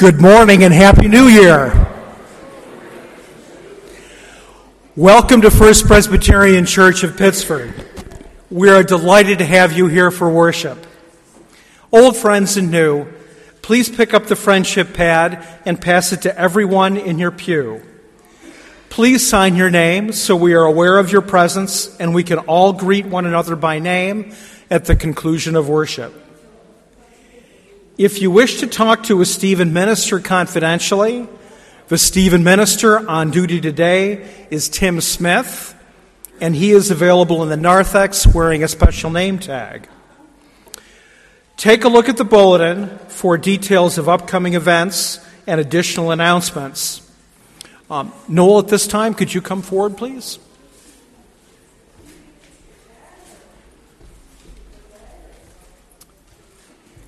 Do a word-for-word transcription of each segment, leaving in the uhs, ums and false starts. Good morning and Happy New Year. Welcome to First Presbyterian Church of Pittsburgh. We are delighted to have you here for worship. Old friends and new, please pick up the friendship pad and pass it to everyone in your pew. Please sign your name so we are aware of your presence and we can all greet one another by name at the conclusion of worship. If you wish to talk to a Stephen Minister confidentially, the Stephen Minister on duty today is Tim Smith, and he is available in the narthex wearing a special name tag. Take a look at the bulletin for details of upcoming events and additional announcements. Um, Noel, at this time, could you come forward, please?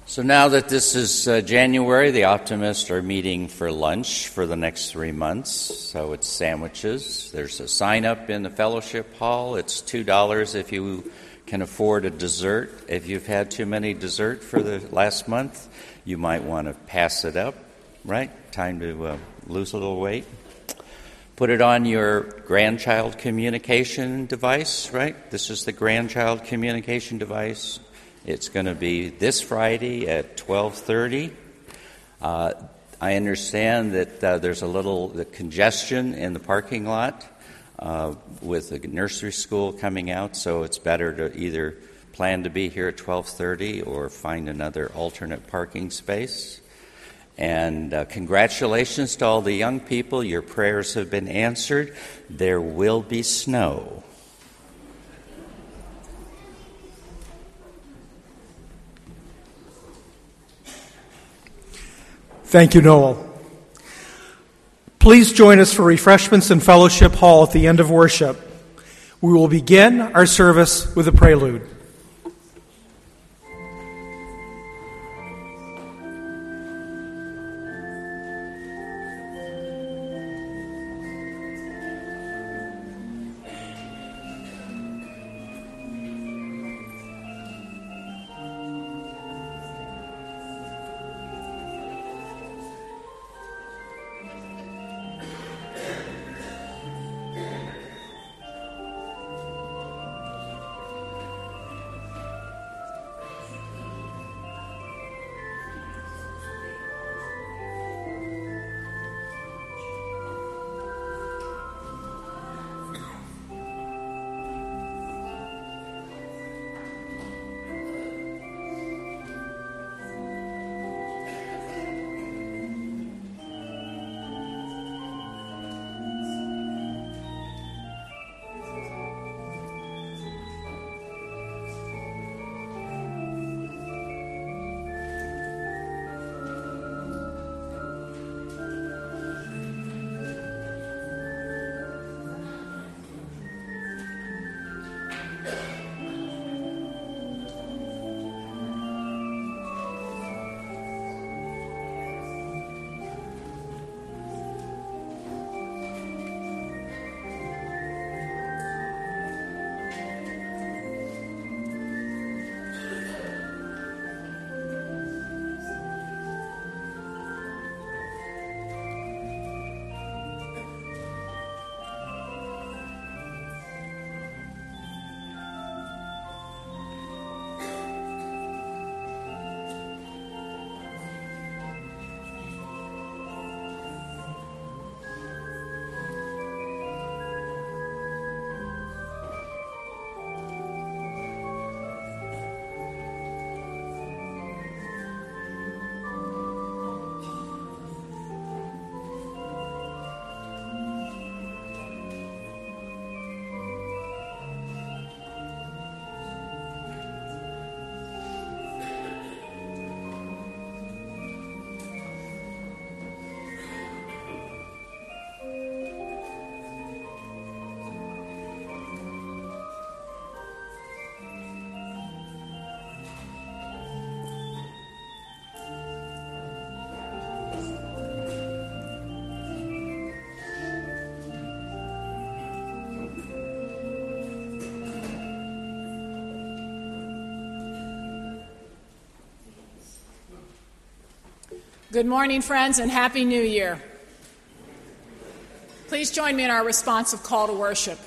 So now that this is uh, January, the optimists are meeting for lunch for the next three months. So it's sandwiches. There's a sign up in the fellowship hall. It's two dollars if you can afford a dessert. If you've had too many dessert for the last month, you might want to pass it up, right? Time to uh, lose a little weight. Put it on your grandchild communication device, right? This is the grandchild communication device. It's going to be this Friday at twelve thirty. Uh, I understand that uh, there's a little the congestion in the parking lot uh, with the nursery school coming out, so it's better to either plan to be here at twelve thirty or find another alternate parking space. And uh, congratulations to all the young people. Your prayers have been answered. There will be snow. Thank you, Noel. Please join us for refreshments in Fellowship Hall at the end of worship. We will begin our service with a prelude. Good morning, friends, and Happy New Year. Please join me in our responsive call to worship.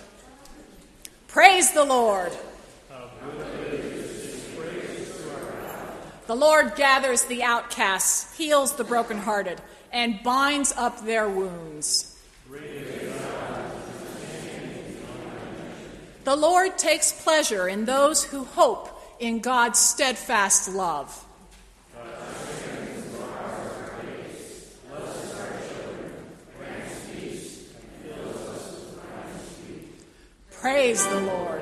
Praise the Lord. The Lord gathers the outcasts, heals the brokenhearted, and binds up their wounds. The Lord takes pleasure in those who hope in God's steadfast love. Praise the Lord.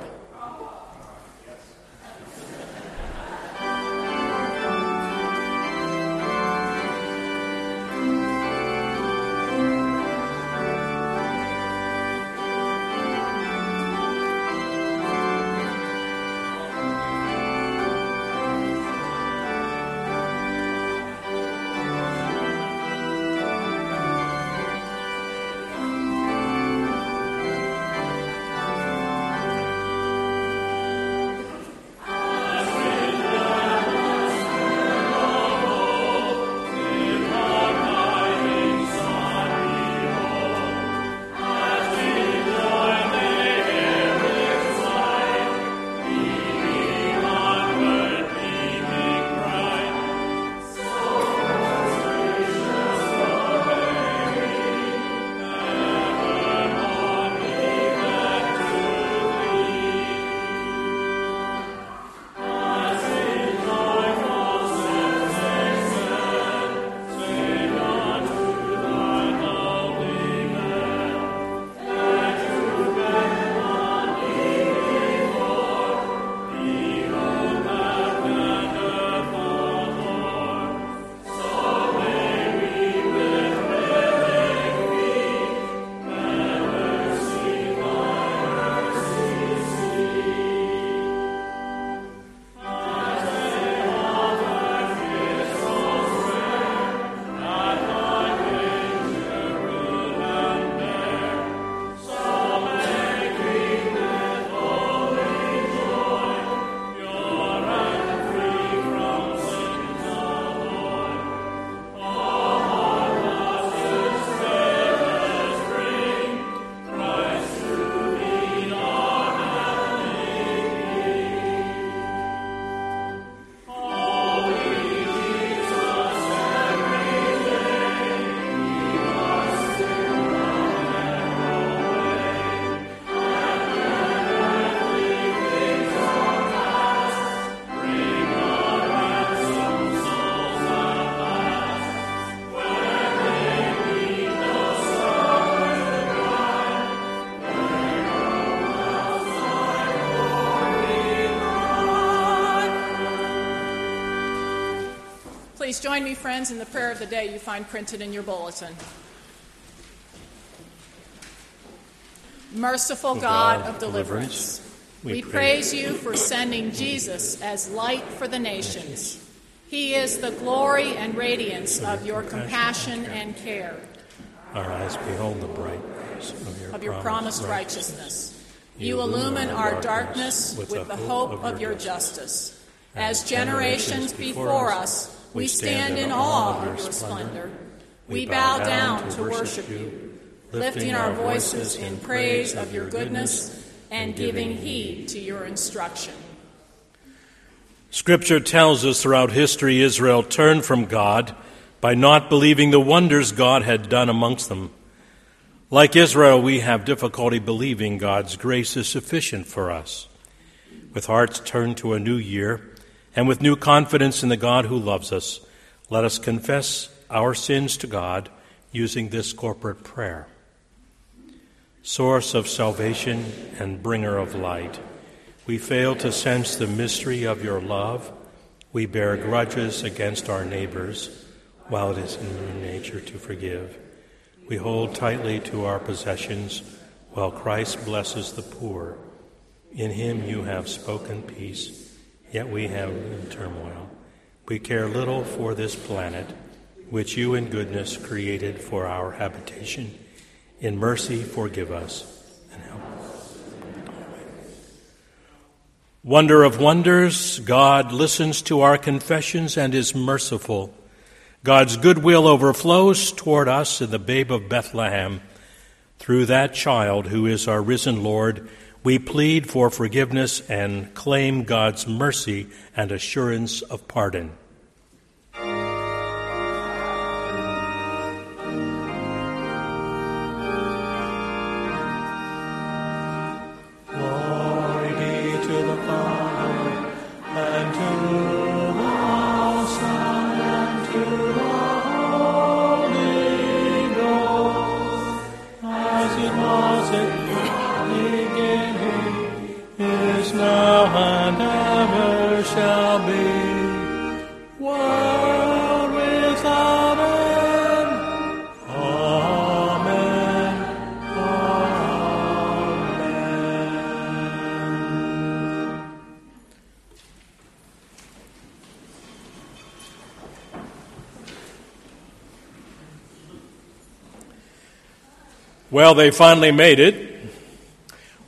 Please join me, friends, in the prayer of the day you find printed in your bulletin. Merciful God of deliverance, we praise you for sending Jesus as light for the nations. He is the glory and radiance of your compassion and care. Our eyes behold the brightness of your promised righteousness. You illumine our darkness with the hope of your justice. As generations before us, we stand in awe of your splendor. We bow down to worship you, lifting our voices in praise of your goodness and giving heed to your instruction. Scripture tells us throughout history Israel turned from God by not believing the wonders God had done amongst them. Like Israel, we have difficulty believing God's grace is sufficient for us. With hearts turned to a new year, and with new confidence in the God who loves us, let us confess our sins to God using this corporate prayer. Source of salvation and bringer of light, we fail to sense the mystery of your love. We bear grudges against our neighbors, while it is in your nature to forgive. We hold tightly to our possessions, while Christ blesses the poor. In him you have spoken peace, yet we have in turmoil. We care little for this planet, which you in goodness created for our habitation. In mercy, forgive us and help us. Wonder of wonders, God listens to our confessions and is merciful. God's goodwill overflows toward us in the babe of Bethlehem. Through that child who is our risen Lord, we plead for forgiveness and claim God's mercy and assurance of pardon. Well, they finally made it.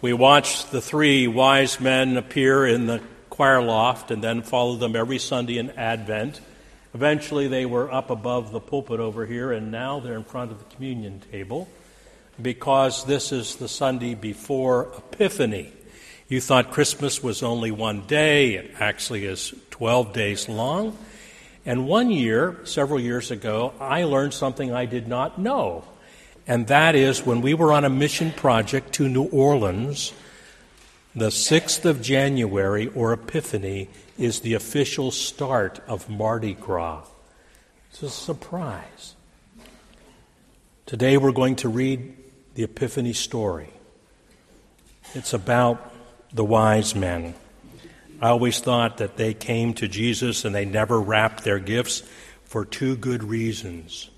We watched the three wise men appear in the choir loft and then followed them every Sunday in Advent. Eventually, they were up above the pulpit over here, and now they're in front of the communion table because this is the Sunday before Epiphany. You thought Christmas was only one day. It actually is twelve days long. And one year, several years ago, I learned something I did not know. And that is when we were on a mission project to New Orleans, the sixth of January, or Epiphany, is the official start of Mardi Gras. It's a surprise. Today we're going to read the Epiphany story. It's about the wise men. I always thought that they came to Jesus and they never wrapped their gifts for two good reasons.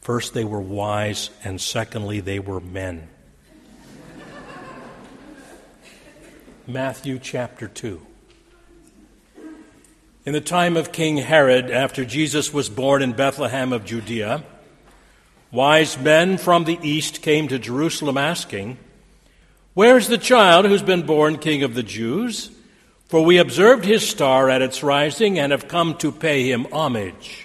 First, they were wise, and secondly, they were men. Matthew chapter two. In the time of King Herod, after Jesus was born in Bethlehem of Judea, wise men from the east came to Jerusalem asking, "Where's the child who's been born King of the Jews? For we observed his star at its rising and have come to pay him homage."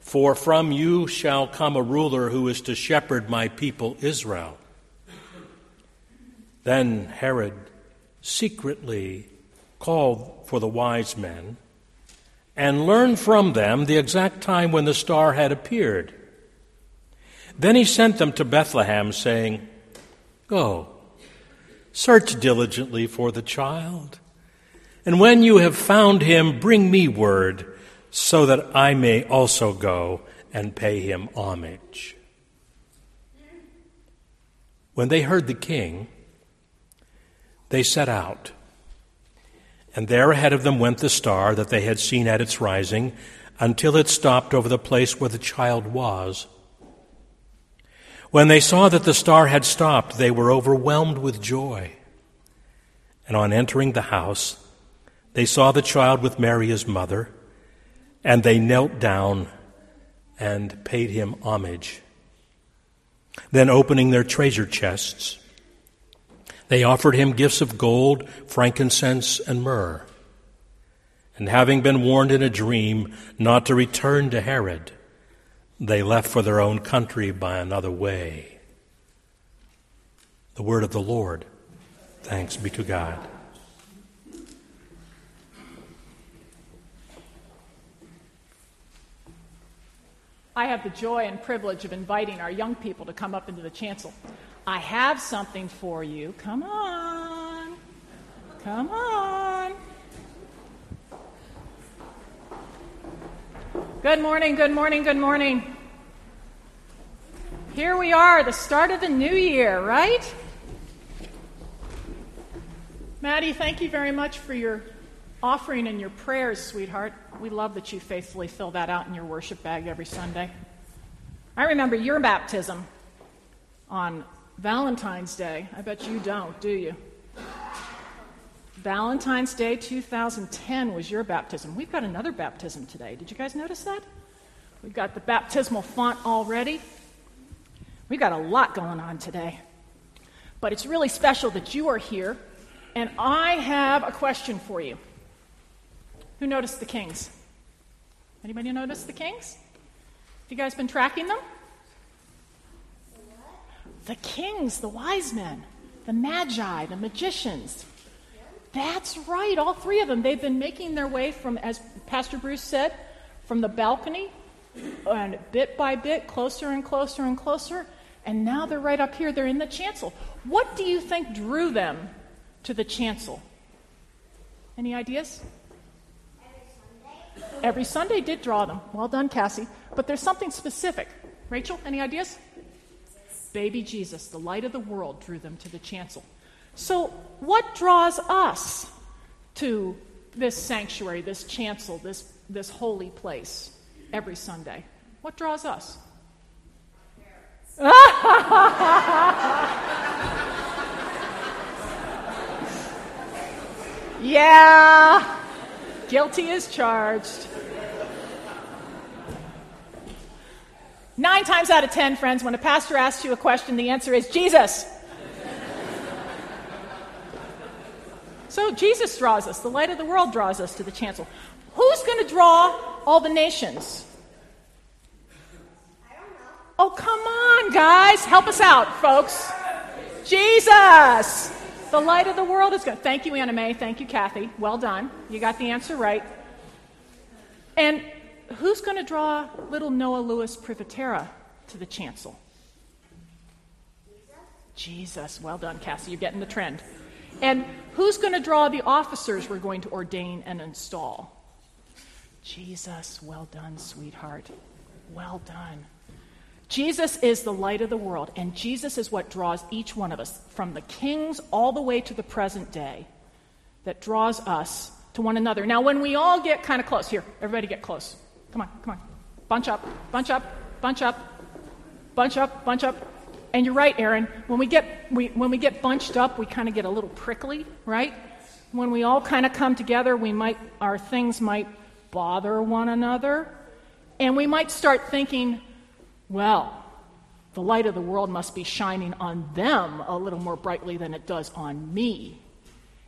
For from you shall come a ruler who is to shepherd my people Israel." Then Herod secretly called for the wise men and learned from them the exact time when the star had appeared. Then he sent them to Bethlehem, saying, "Go, search diligently for the child, and when you have found him, bring me word, so that I may also go and pay him homage." When they heard the king, they set out. And there ahead of them went the star that they had seen at its rising, until it stopped over the place where the child was. When they saw that the star had stopped, they were overwhelmed with joy. And on entering the house, they saw the child with Mary his mother, and they knelt down and paid him homage. Then, opening their treasure chests, they offered him gifts of gold, frankincense, and myrrh. And having been warned in a dream not to return to Herod, they left for their own country by another way. The word of the Lord. Thanks be to God. I have the joy and privilege of inviting our young people to come up into the chancel. I have something for you. Come on. Come on. Good morning, good morning, good morning. Here we are, the start of the new year, right? Maddie, thank you very much for your offering and your prayers, sweetheart. We love that you faithfully fill that out in your worship bag every Sunday. I remember your baptism on Valentine's Day. I bet you don't, do you? Valentine's Day two thousand ten was your baptism. We've got another baptism today. Did you guys notice that? We've got the baptismal font already. We've got a lot going on today. But it's really special that you are here, and I have a question for you. Who noticed the Kings? Anybody notice the Kings? Have you guys been tracking them? The Kings, the wise men, the magi, the magicians. That's right, all three of them. They've been making their way from, as Pastor Bruce said, from the balcony, and bit by bit, closer and closer and closer, and now they're right up here. They're in the chancel. What do you think drew them to the chancel? Any ideas? Every Sunday. Every Sunday did draw them. Well done, Cassie. But there's something specific. Rachel, any ideas? Baby Jesus, the light of the world, drew them to the chancel. So what draws us to this sanctuary, this chancel, this, this holy place every Sunday? What draws us? Yeah, guilty as charged. Nine times out of ten, friends, when a pastor asks you a question, the answer is Jesus. So Jesus draws us. The light of the world draws us to the chancel. Who's going to draw all the nations? I don't know. Oh, come on, guys. Help us out, folks. Jesus. The light of the world is going to... Thank you, Anna Mae. Thank you, Kathy. Well done. You got the answer right. And who's going to draw little Noah Lewis Privitera to the chancel? Jesus. Jesus. Well done, Cassie. You're getting the trend. And who's going to draw the officers we're going to ordain and install? Jesus. Well done, sweetheart. Well done. Jesus is the light of the world, and Jesus is what draws each one of us, from the Kings all the way to the present day, that draws us to one another. Now, when we all get kind of close, here, everybody get close. Come on, come on. Bunch up, bunch up, bunch up, bunch up, bunch up. And you're right, Aaron, when we get we, when we get bunched up, we kind of get a little prickly, right? When we all kind of come together, we might our things might bother one another. And we might start thinking, well, the light of the world must be shining on them a little more brightly than it does on me.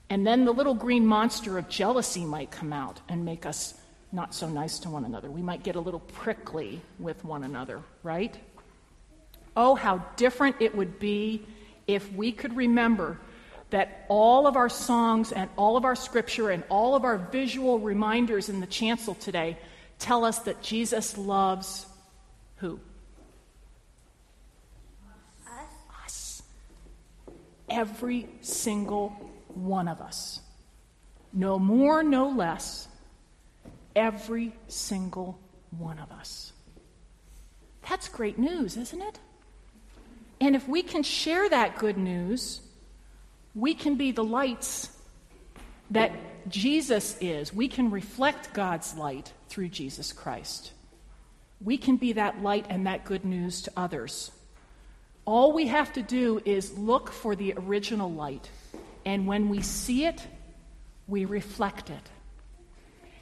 And then the little green monster of jealousy might come out and make us not so nice to one another. We might get a little prickly with one another, right? Oh, how different it would be if we could remember that all of our songs and all of our scripture and all of our visual reminders in the chancel today tell us that Jesus loves who? Us. Us. Every single one of us. No more, no less. Every single one of us. That's great news, isn't it? And if we can share that good news, we can be the lights that Jesus is. We can reflect God's light through Jesus Christ. We can be that light and that good news to others. All we have to do is look for the original light, and when we see it, we reflect it.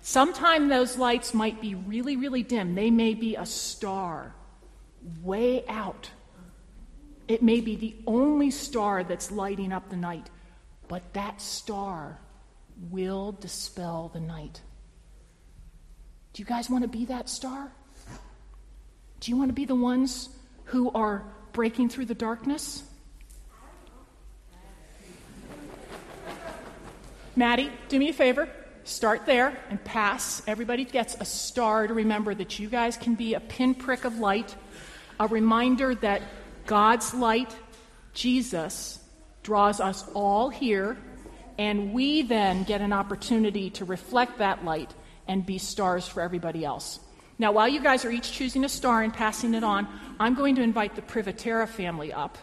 Sometimes those lights might be really, really dim. They may be a star way out. It may be the only star that's lighting up the night, but that star will dispel the night. Do you guys want to be that star? Do you want to be the ones who are breaking through the darkness? Maddie, do me a favor. Start there and pass. Everybody gets a star to remember that you guys can be a pinprick of light, a reminder that God's light, Jesus, draws us all here, and we then get an opportunity to reflect that light and be stars for everybody else. Now, while you guys are each choosing a star and passing it on, I'm going to invite the Privitera family up.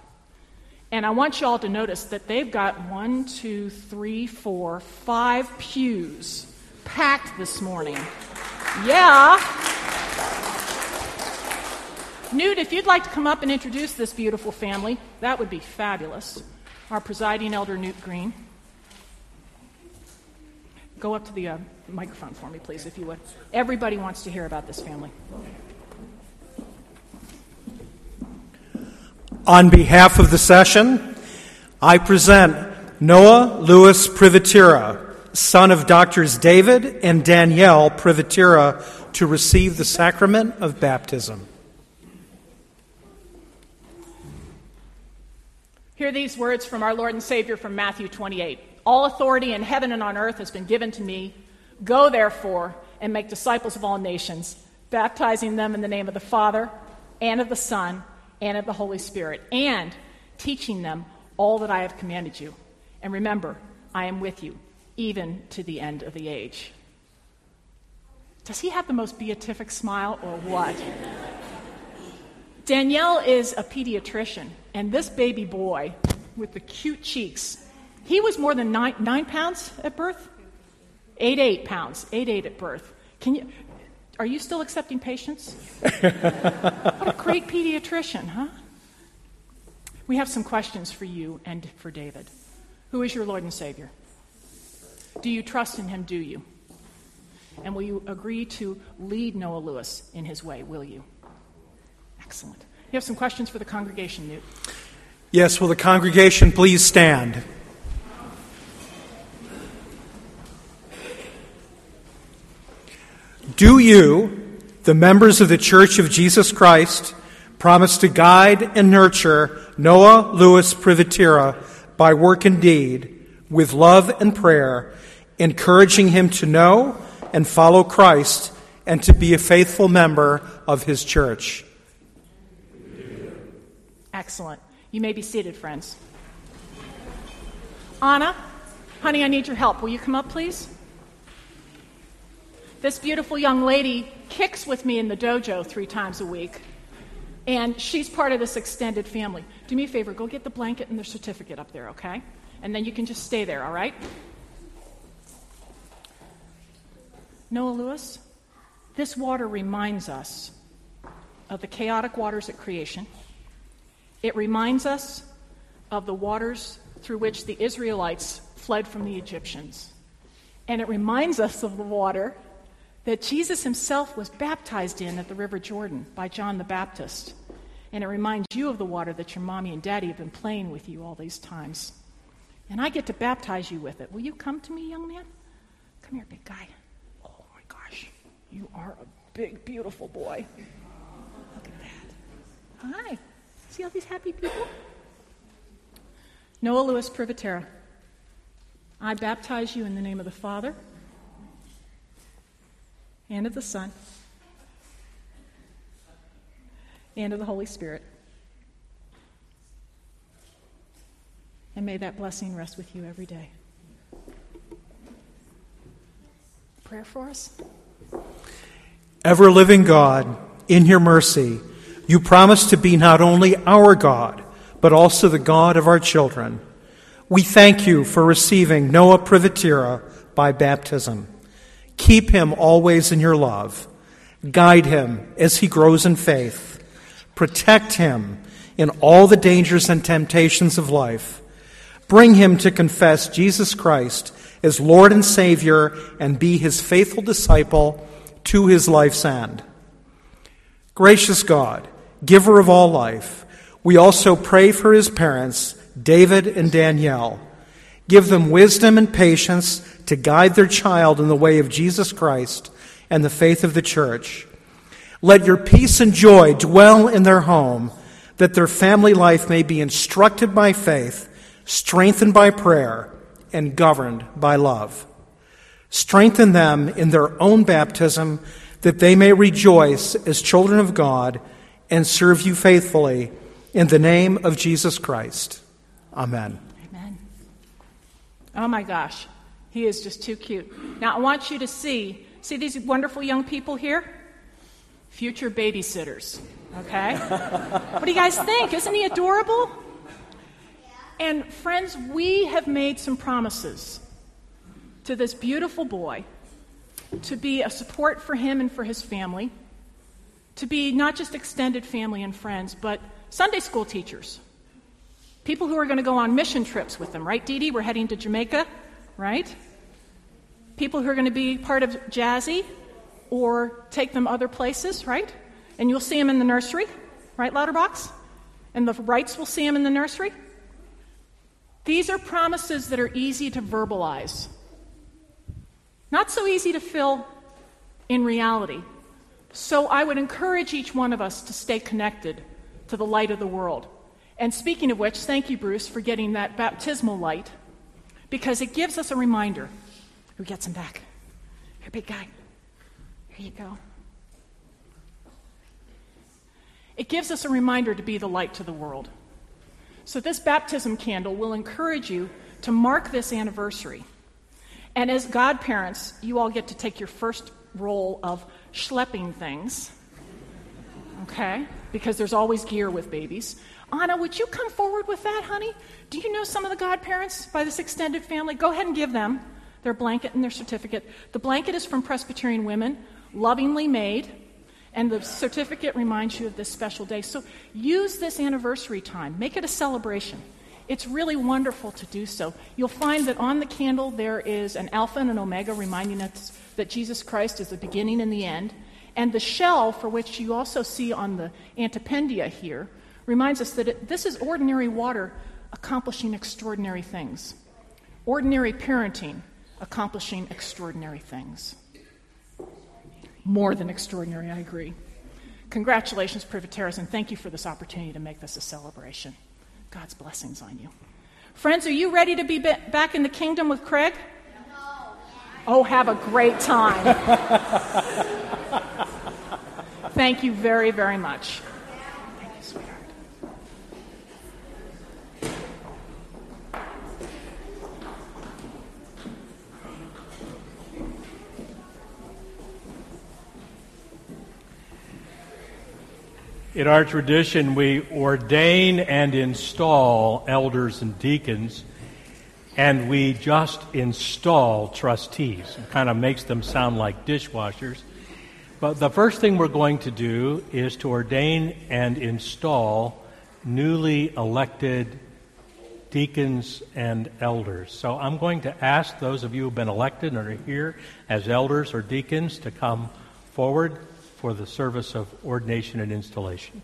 And I want you all to notice that they've got one, two, three, four, five pews packed this morning. Yeah. Newt, if you'd like to come up and introduce this beautiful family, that would be fabulous. Our presiding elder, Newt Green. Go up to the uh, microphone for me, please, if you would. Everybody wants to hear about this family. On behalf of the session, I present Noah Lewis Privitera, son of Doctors David and Danielle Privitera, to receive the sacrament of baptism. Hear these words from our Lord and Savior from Matthew twenty-eight. All authority in heaven and on earth has been given to me. Go, therefore, and make disciples of all nations, baptizing them in the name of the Father and of the Son and of the Holy Spirit, and teaching them all that I have commanded you. And remember, I am with you, even to the end of the age. Does he have the most beatific smile or what? Danielle is a pediatrician, and this baby boy with the cute cheeks, he was more than nine, nine pounds at birth? Eight, eight pounds, eight, eight at birth. Can you, are you still accepting patients? What a great pediatrician, huh? We have some questions for you and for David. Who is your Lord and Savior? Do you trust in him, do you? And will you agree to lead Noah Lewis in his way, will you? Excellent. You have some questions for the congregation, Newt? Yes, will the congregation please stand? Do you, the members of the Church of Jesus Christ, promise to guide and nurture Noah Lewis Privitera by work and deed, with love and prayer, encouraging him to know and follow Christ and to be a faithful member of his church? Excellent. You may be seated, friends. Anna, honey, I need your help. Will you come up, please? This beautiful young lady kicks with me in the dojo three times a week, and she's part of this extended family. Do me a favor, go get the blanket and the certificate up there, okay? And then you can just stay there, all right? Noah Lewis, this water reminds us of the chaotic waters at creation. It reminds us of the waters through which the Israelites fled from the Egyptians. And it reminds us of the water that Jesus himself was baptized in at the River Jordan by John the Baptist. And it reminds you of the water that your mommy and daddy have been playing with you all these times. And I get to baptize you with it. Will you come to me, young man? Come here, big guy. Oh, my gosh. You are a big, beautiful boy. Look at that. Hi. See all these happy people? Noah Lewis Privitera, I baptize you in the name of the Father and of the Son and of the Holy Spirit. And may that blessing rest with you every day. Prayer for us. Ever-living God, in your mercy, you promise to be not only our God, but also the God of our children. We thank you for receiving Noah Privitera by baptism. Keep him always in your love. Guide him as he grows in faith. Protect him in all the dangers and temptations of life. Bring him to confess Jesus Christ as Lord and Savior and be his faithful disciple to his life's end. Gracious God, giver of all life, we also pray for his parents, David and Danielle. Give them wisdom and patience to guide their child in the way of Jesus Christ and the faith of the church. Let your peace and joy dwell in their home, that their family life may be instructed by faith, strengthened by prayer, and governed by love. Strengthen them in their own baptism, that they may rejoice as children of God and serve you faithfully. In the name of Jesus Christ. Amen. Amen. Oh, my gosh. He is just too cute. Now, I want you to see, see these wonderful young people here? Future babysitters, okay? What do you guys think? Isn't he adorable? And, friends, we have made some promises to this beautiful boy to be a support for him and for his family, to be not just extended family and friends, but Sunday school teachers, people who are going to go on mission trips with them, right, Dee Dee? We're heading to Jamaica, right? People who are going to be part of Jazzy or take them other places, right? And you'll see them in the nursery, right, Lauterbox? And the Wrights will see them in the nursery. These are promises that are easy to verbalize. Not so easy to fill in reality. So I would encourage each one of us to stay connected to the light of the world. And speaking of which, thank you, Bruce, for getting that baptismal light, because it gives us a reminder. Who gets him back? Here, big guy. Here you go. It gives us a reminder to be the light to the world. So this baptism candle will encourage you to mark this anniversary. And as godparents, you all get to take your first role of schlepping things, okay? Because there's always gear with babies. Anna, would you come forward with that, honey? Do you know some of the godparents by this extended family? Go ahead and give them their blanket and their certificate. The blanket is from Presbyterian Women, lovingly made, and the certificate reminds you of this special day. So use this anniversary time. Make it a celebration. It's really wonderful to do so. You'll find that on the candle there is an alpha and an omega reminding us that Jesus Christ is the beginning and the end. And the shell, for which you also see on the antipendia here, reminds us that it, this is ordinary water accomplishing extraordinary things. Ordinary parenting accomplishing extraordinary things. More than extraordinary, I agree. Congratulations, Priviteras, and thank you for this opportunity to make this a celebration. God's blessings on you. Friends, are you ready to be back in the kingdom with Craig? Oh, have a great time. Thank you very, very much. Thank you, sweetheart. In our tradition, we ordain and install elders and deacons, and we just install trustees. It kind of makes them sound like dishwashers. But the first thing we're going to do is to ordain and install newly elected deacons and elders. So I'm going to ask those of you who have been elected and are here as elders or deacons to come forward for the service of ordination and installation.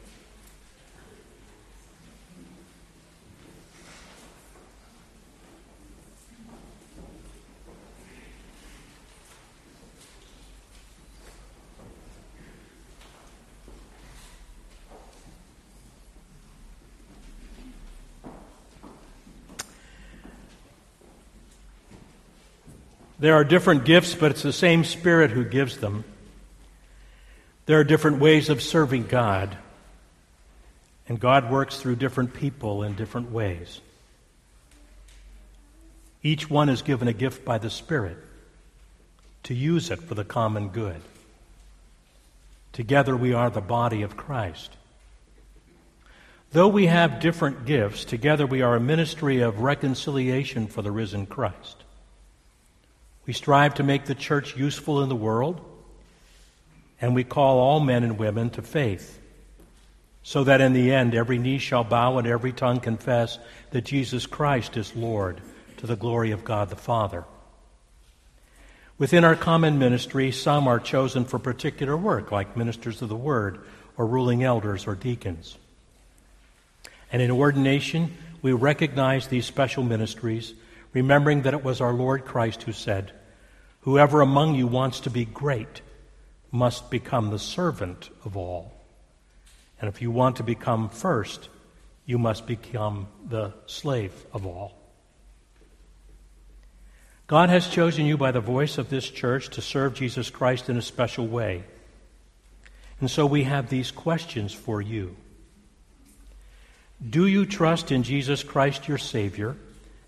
There are different gifts, but it's the same Spirit who gives them. There are different ways of serving God, and God works through different people in different ways. Each one is given a gift by the Spirit to use it for the common good. Together we are the body of Christ. Though we have different gifts, together we are a ministry of reconciliation for the risen Christ. We strive to make the church useful in the world, and we call all men and women to faith, so that in the end every knee shall bow and every tongue confess that Jesus Christ is Lord, to the glory of God the Father. Within our common ministry, some are chosen for particular work, like ministers of the Word or ruling elders or deacons. And in ordination, we recognize these special ministries, remembering that it was our Lord Christ who said, "Whoever among you wants to be great must become the servant of all. And if you want to become first, you must become the slave of all." God has chosen you by the voice of this church to serve Jesus Christ in a special way. And so we have these questions for you. Do you trust in Jesus Christ, your Savior,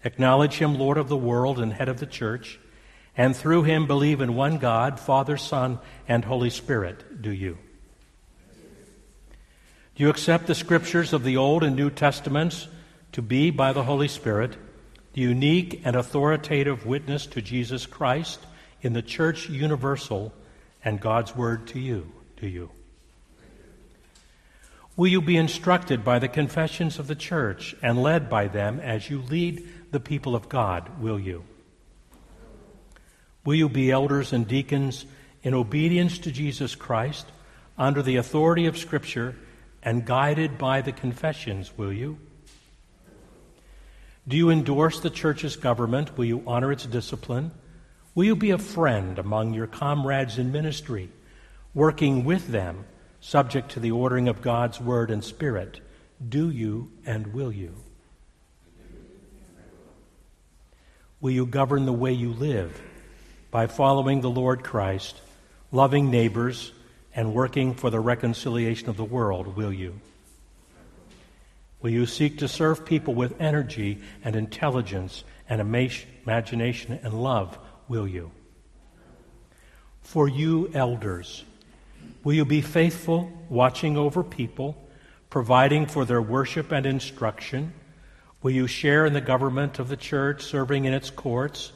acknowledge him Lord of the world and head of the church, and through him believe in one God, Father, Son, and Holy Spirit, do you? Do you accept the scriptures of the Old and New Testaments to be, by the Holy Spirit, the unique and authoritative witness to Jesus Christ in the Church Universal and God's Word to you, do you? Will you be instructed by the confessions of the Church and led by them as you lead the people of God, will you? Will you be elders and deacons in obedience to Jesus Christ, under the authority of Scripture, and guided by the confessions, will you? Do you endorse the church's government? Will you honor its discipline? Will you be a friend among your comrades in ministry, working with them, subject to the ordering of God's Word and Spirit? Do you and will you? Will you govern the way you live by following the Lord Christ, loving neighbors, and working for the reconciliation of the world, will you? Will you seek to serve people with energy and intelligence and imagination and love, will you? For you elders, will you be faithful, watching over people, providing for their worship and instruction? Will you share in the government of the church, serving in its courts?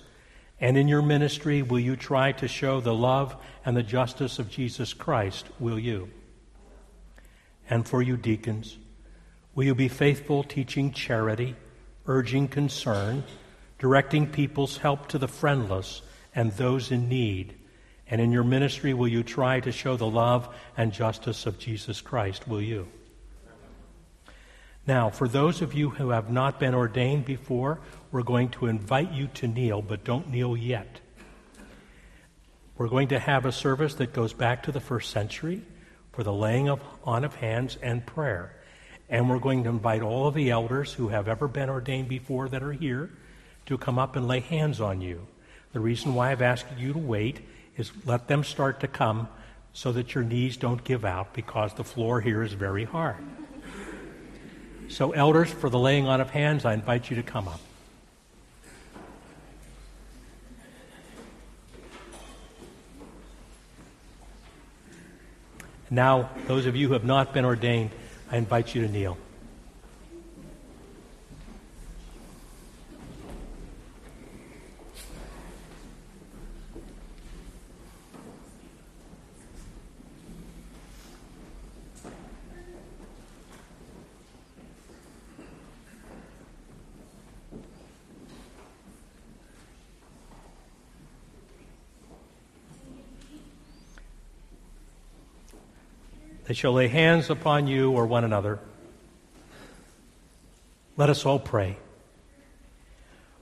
And in your ministry, will you try to show the love and the justice of Jesus Christ, will you? And for you deacons, will you be faithful, teaching charity, urging concern, directing people's help to the friendless and those in need? And in your ministry, will you try to show the love and justice of Jesus Christ, will you? Now, for those of you who have not been ordained before, we're going to invite you to kneel, but don't kneel yet. We're going to have a service that goes back to the first century for the laying of, on of hands and prayer. And we're going to invite all of the elders who have ever been ordained before that are here to come up and lay hands on you. The reason why I've asked you to wait is let them start to come so that your knees don't give out, because the floor here is very hard. So elders, for the laying on of hands, I invite you to come up. Now, those of you who have not been ordained, I invite you to kneel. They shall lay hands upon you or one another. Let us all pray.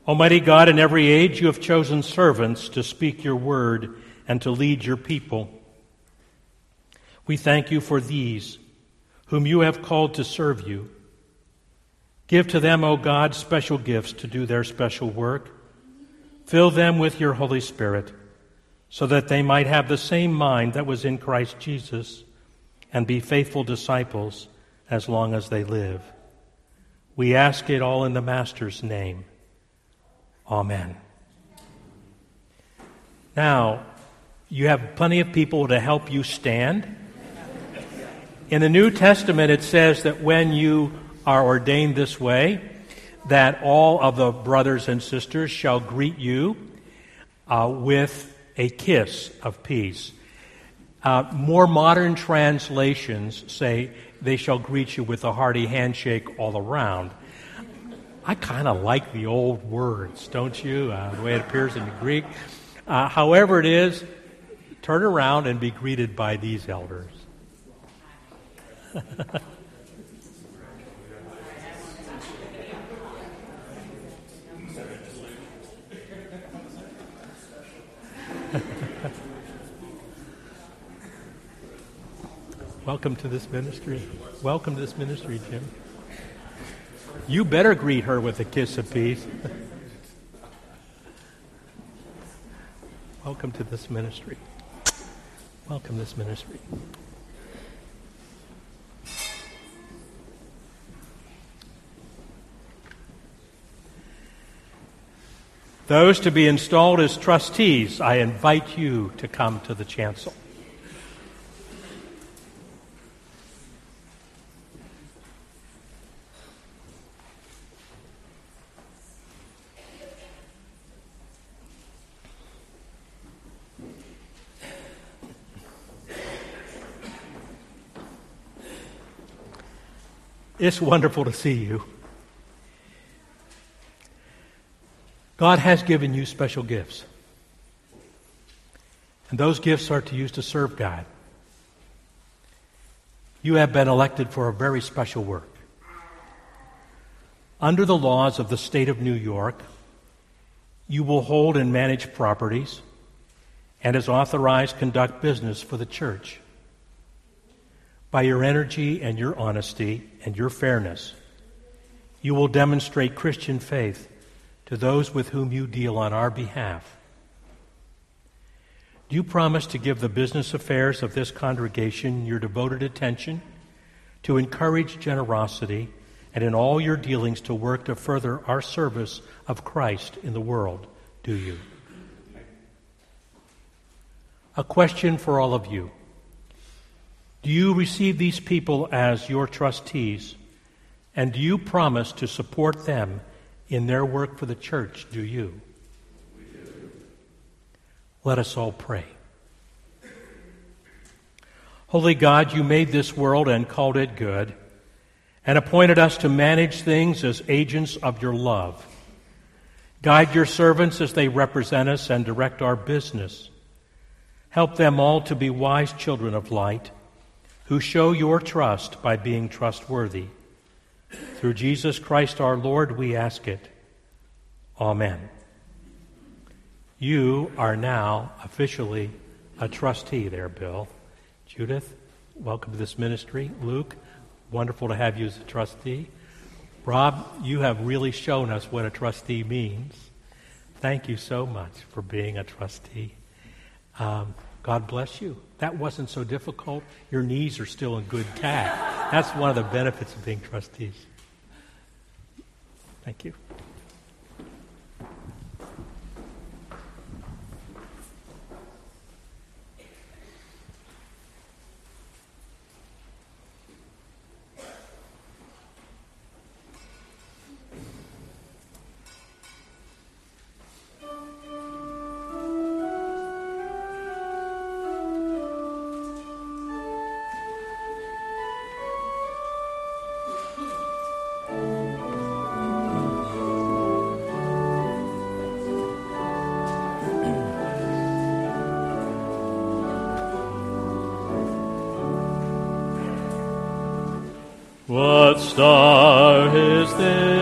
Almighty God, in every age you have chosen servants to speak your word and to lead your people. We thank you for these, whom you have called to serve you. Give to them, O God, special gifts to do their special work. Fill them with your Holy Spirit, so that they might have the same mind that was in Christ Jesus, and be faithful disciples as long as they live. We ask it all in the Master's name. Amen. Now, you have plenty of people to help you stand. In the New Testament, it says that when you are ordained this way, that all of the brothers and sisters shall greet you uh, with a kiss of peace. Uh, more modern translations say they shall greet you with a hearty handshake all around. I kind of like the old words, don't you? Uh, the way it appears in the Greek. Uh, however it is, turn around and be greeted by these elders. Welcome to this ministry. Welcome to this ministry, Jim. You better greet her with a kiss of peace. Welcome to this ministry. Welcome to this ministry. Those to be installed as trustees, I invite you to come to the chancel. It's wonderful to see you. God has given you special gifts. And those gifts are to use to serve God. You have been elected for a very special work. Under the laws of the state of New York, you will hold and manage properties and, as authorized, conduct business for the church. By your energy and your honesty and your fairness, you will demonstrate Christian faith to those with whom you deal on our behalf. Do you promise to give the business affairs of this congregation your devoted attention, to encourage generosity, and in all your dealings to work to further our service of Christ in the world? Do you? A question for all of you. Do you receive these people as your trustees, and do you promise to support them in their work for the church? Do you? We do. Let us all pray. Holy God, you made this world and called it good, and appointed us to manage things as agents of your love. Guide your servants as they represent us and direct our business. Help them all to be wise children of light, who show your trust by being trustworthy. Through Jesus Christ our Lord, we ask it. Amen. You are now officially a trustee there, Bill. Judith, welcome to this ministry. Luke, wonderful to have you as a trustee. Rob, you have really shown us what a trustee means. Thank you so much for being a trustee. Um, God bless you. That wasn't so difficult. Your knees are still in good tact. That's one of the benefits of being trustees. Thank you. What star is this?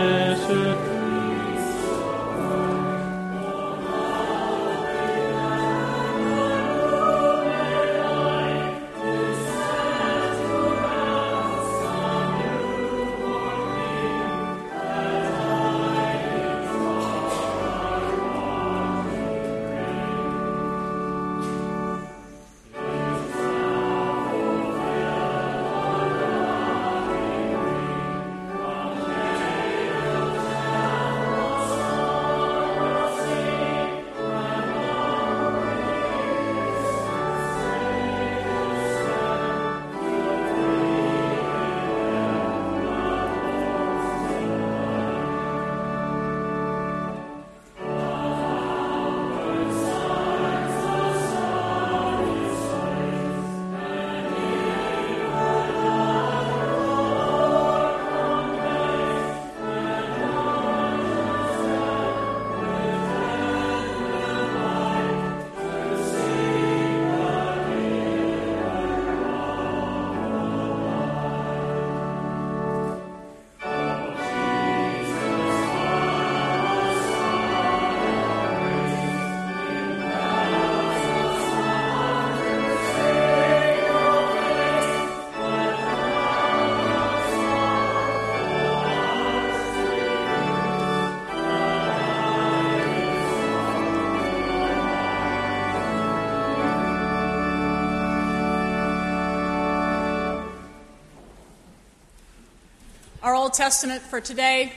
Our Old Testament for today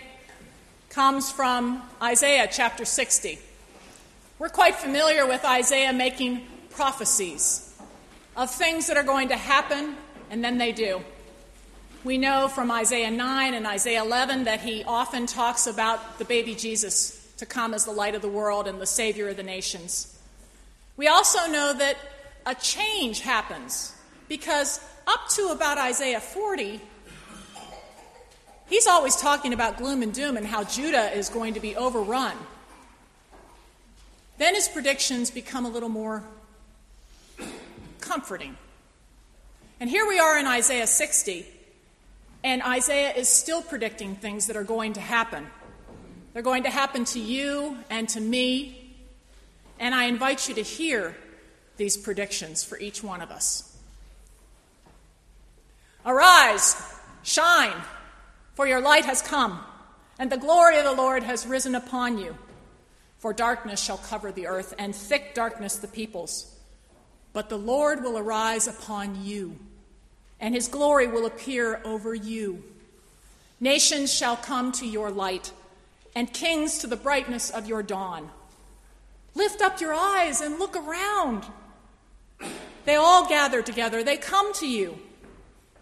comes from Isaiah chapter sixty. We're quite familiar with Isaiah making prophecies of things that are going to happen, and then they do. We know from Isaiah nine and Isaiah eleven that he often talks about the baby Jesus to come as the light of the world and the Savior of the nations. We also know that a change happens because up to about Isaiah forty, He's always talking about gloom and doom and how Judah is going to be overrun. Then his predictions become a little more comforting. And here we are in Isaiah sixty, and Isaiah is still predicting things that are going to happen. They're going to happen to you and to me, and I invite you to hear these predictions for each one of us. Arise, shine, for your light has come, and the glory of the Lord has risen upon you. For darkness shall cover the earth, and thick darkness the peoples. But the Lord will arise upon you, and his glory will appear over you. Nations shall come to your light, and kings to the brightness of your dawn. Lift up your eyes and look around. They all gather together. They come to you.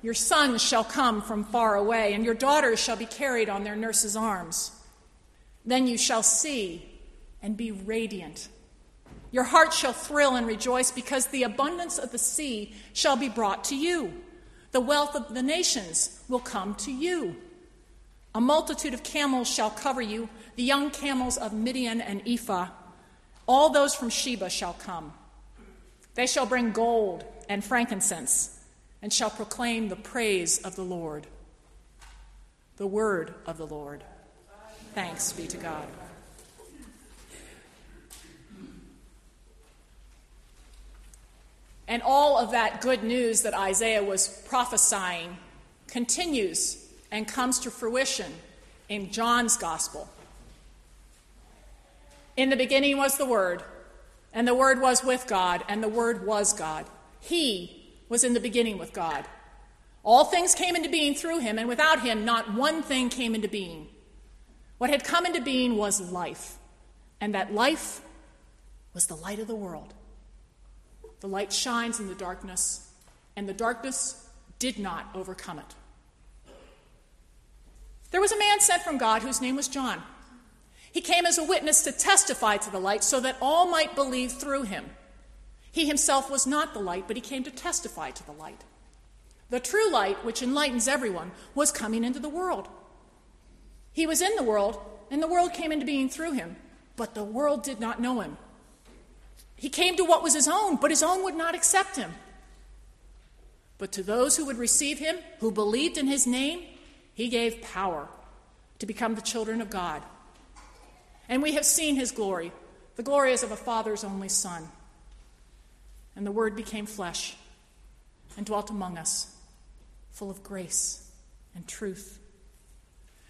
Your sons shall come from far away, and your daughters shall be carried on their nurses' arms. Then you shall see and be radiant. Your heart shall thrill and rejoice, because the abundance of the sea shall be brought to you. The wealth of the nations will come to you. A multitude of camels shall cover you, the young camels of Midian and Ephah. All those from Sheba shall come. They shall bring gold and frankincense, and shall proclaim the praise of the Lord. The word of the Lord. Thanks be to God. And all of that good news that Isaiah was prophesying continues and comes to fruition in John's gospel. In the beginning was the Word, and the Word was with God, and the Word was God. He was in the beginning with God. All things came into being through him, and without him not one thing came into being. What had come into being was life, and that life was the light of the world. The light shines in the darkness, and the darkness did not overcome it. There was a man sent from God whose name was John. He came as a witness to testify to the light so that all might believe through him. He himself was not the light, but he came to testify to the light. The true light, which enlightens everyone, was coming into the world. He was in the world, and the world came into being through him, but the world did not know him. He came to what was his own, but his own would not accept him. But to those who would receive him, who believed in his name, he gave power to become the children of God. And we have seen his glory, the glory as of a father's only son. And the word became flesh and dwelt among us, full of grace and truth.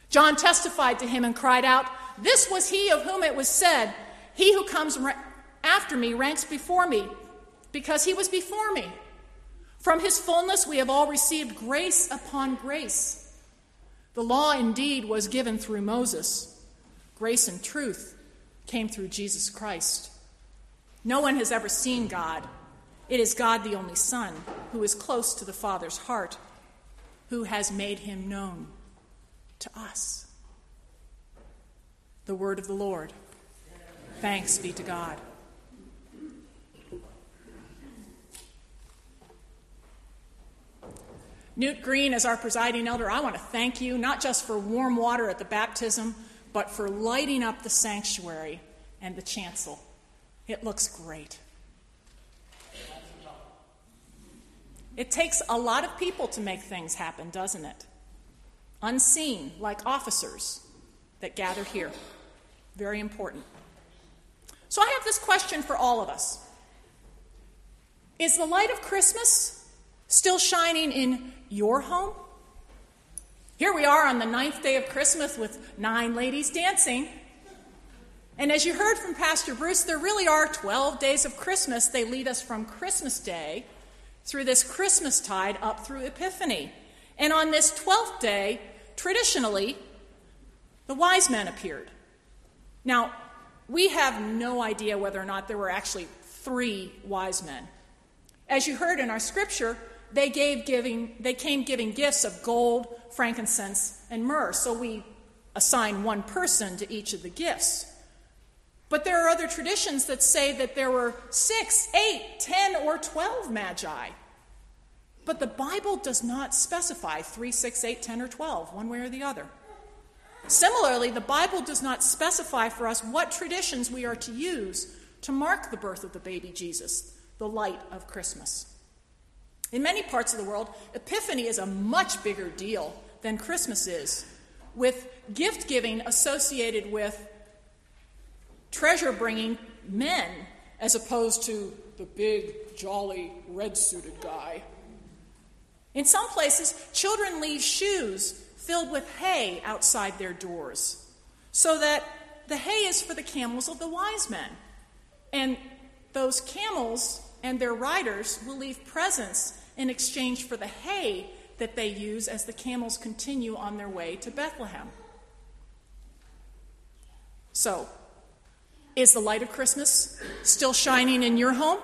John testified to him and cried out, "This was he of whom it was said, 'He who comes ra- after me ranks before me, because he was before me.' From his fullness we have all received grace upon grace. The law indeed was given through Moses. Grace and truth came through Jesus Christ. No one has ever seen God. It is God, the only Son, who is close to the Father's heart, who has made him known to us." The word of the Lord. Thanks be to God. Newt Green, as our presiding elder, I want to thank you not just for warm water at the baptism, but for lighting up the sanctuary and the chancel. It looks great. It takes a lot of people to make things happen, doesn't it? Unseen, like officers that gather here. Very important. So I have this question for all of us. Is the light of Christmas still shining in your home? Here we are on the ninth day of Christmas with nine ladies dancing. And as you heard from Pastor Bruce, there really are twelve days of Christmas. They lead us from Christmas Day through this Christmastide up through Epiphany. And on this twelfth day, traditionally, the wise men appeared. Now, we have no idea whether or not there were actually three wise men. As you heard in our scripture, They gave giving, they came giving gifts of gold, frankincense, and myrrh. So we assign one person to each of the gifts. But there are other traditions that say that there were six, eight, ten, or twelve magi. But the Bible does not specify three, six, eight, ten, or twelve, one way or the other. Similarly, the Bible does not specify for us what traditions we are to use to mark the birth of the baby Jesus, the light of Christmas. In many parts of the world, Epiphany is a much bigger deal than Christmas is, with gift-giving associated with treasure-bringing men as opposed to the big, jolly, red-suited guy. In some places, children leave shoes filled with hay outside their doors, so that the hay is for the camels of the wise men. And those camels and their riders will leave presents in exchange for the hay that they use as the camels continue on their way to Bethlehem. So, is the light of Christmas still shining in your home?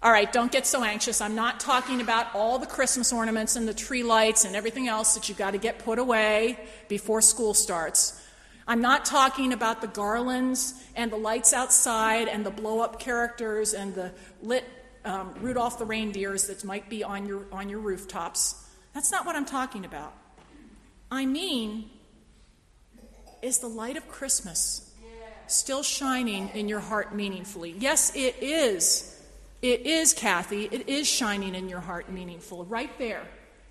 All right, don't get so anxious. I'm not talking about all the Christmas ornaments and the tree lights and everything else that you've got to get put away before school starts. I'm not talking about the garlands and the lights outside and the blow-up characters and the lit um, Rudolph the reindeers that might be on your, on your rooftops. That's not what I'm talking about. I mean, is the light of Christmas still shining in your heart meaningfully? Yes, it is. It is, Kathy. It is shining in your heart meaningful. Right there.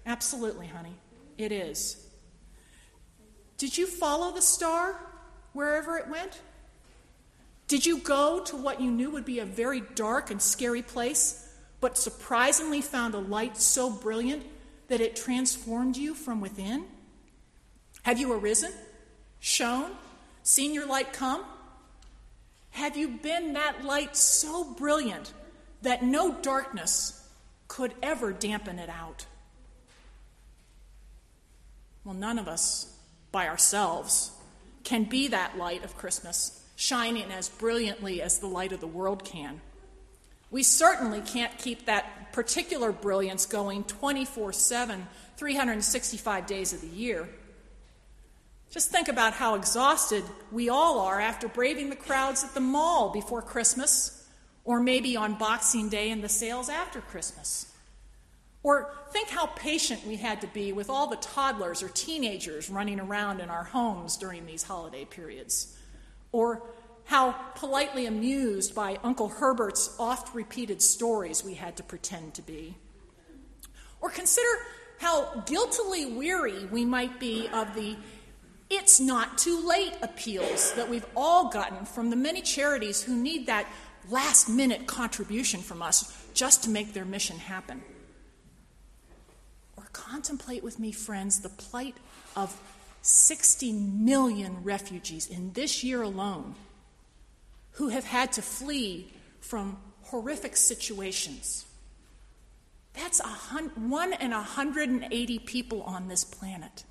Absolutely, honey. It is. Did you follow the star wherever it went? Did you go to what you knew would be a very dark and scary place, but surprisingly found a light so brilliant that it transformed you from within? Have you arisen, shone, seen your light come? Have you been that light so brilliant that no darkness could ever dampen it out? Well, none of us by ourselves can be that light of Christmas, shining as brilliantly as the light of the world can. We certainly can't keep that particular brilliance going twenty-four seven, three hundred sixty-five days of the year. Just think about how exhausted we all are after braving the crowds at the mall before Christmas, or maybe on Boxing Day and the sales after Christmas. Or think how patient we had to be with all the toddlers or teenagers running around in our homes during these holiday periods. Or how politely amused by Uncle Herbert's oft-repeated stories we had to pretend to be. Or consider how guiltily weary we might be of the "it's not too late" appeals that we've all gotten from the many charities who need that last-minute contribution from us just to make their mission happen. Or contemplate with me, friends, the plight of sixty million refugees in this year alone who have had to flee from horrific situations. That's one in one hundred eighty people on this planet.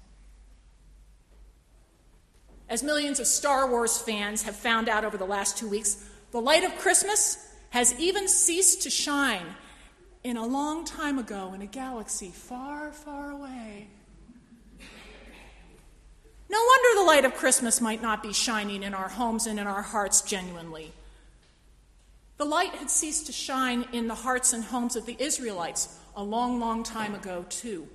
As millions of Star Wars fans have found out over the last two weeks, the light of Christmas has even ceased to shine in a long time ago in a galaxy far, far away. No wonder the light of Christmas might not be shining in our homes and in our hearts genuinely. The light had ceased to shine in the hearts and homes of the Israelites a long, long time ago, too.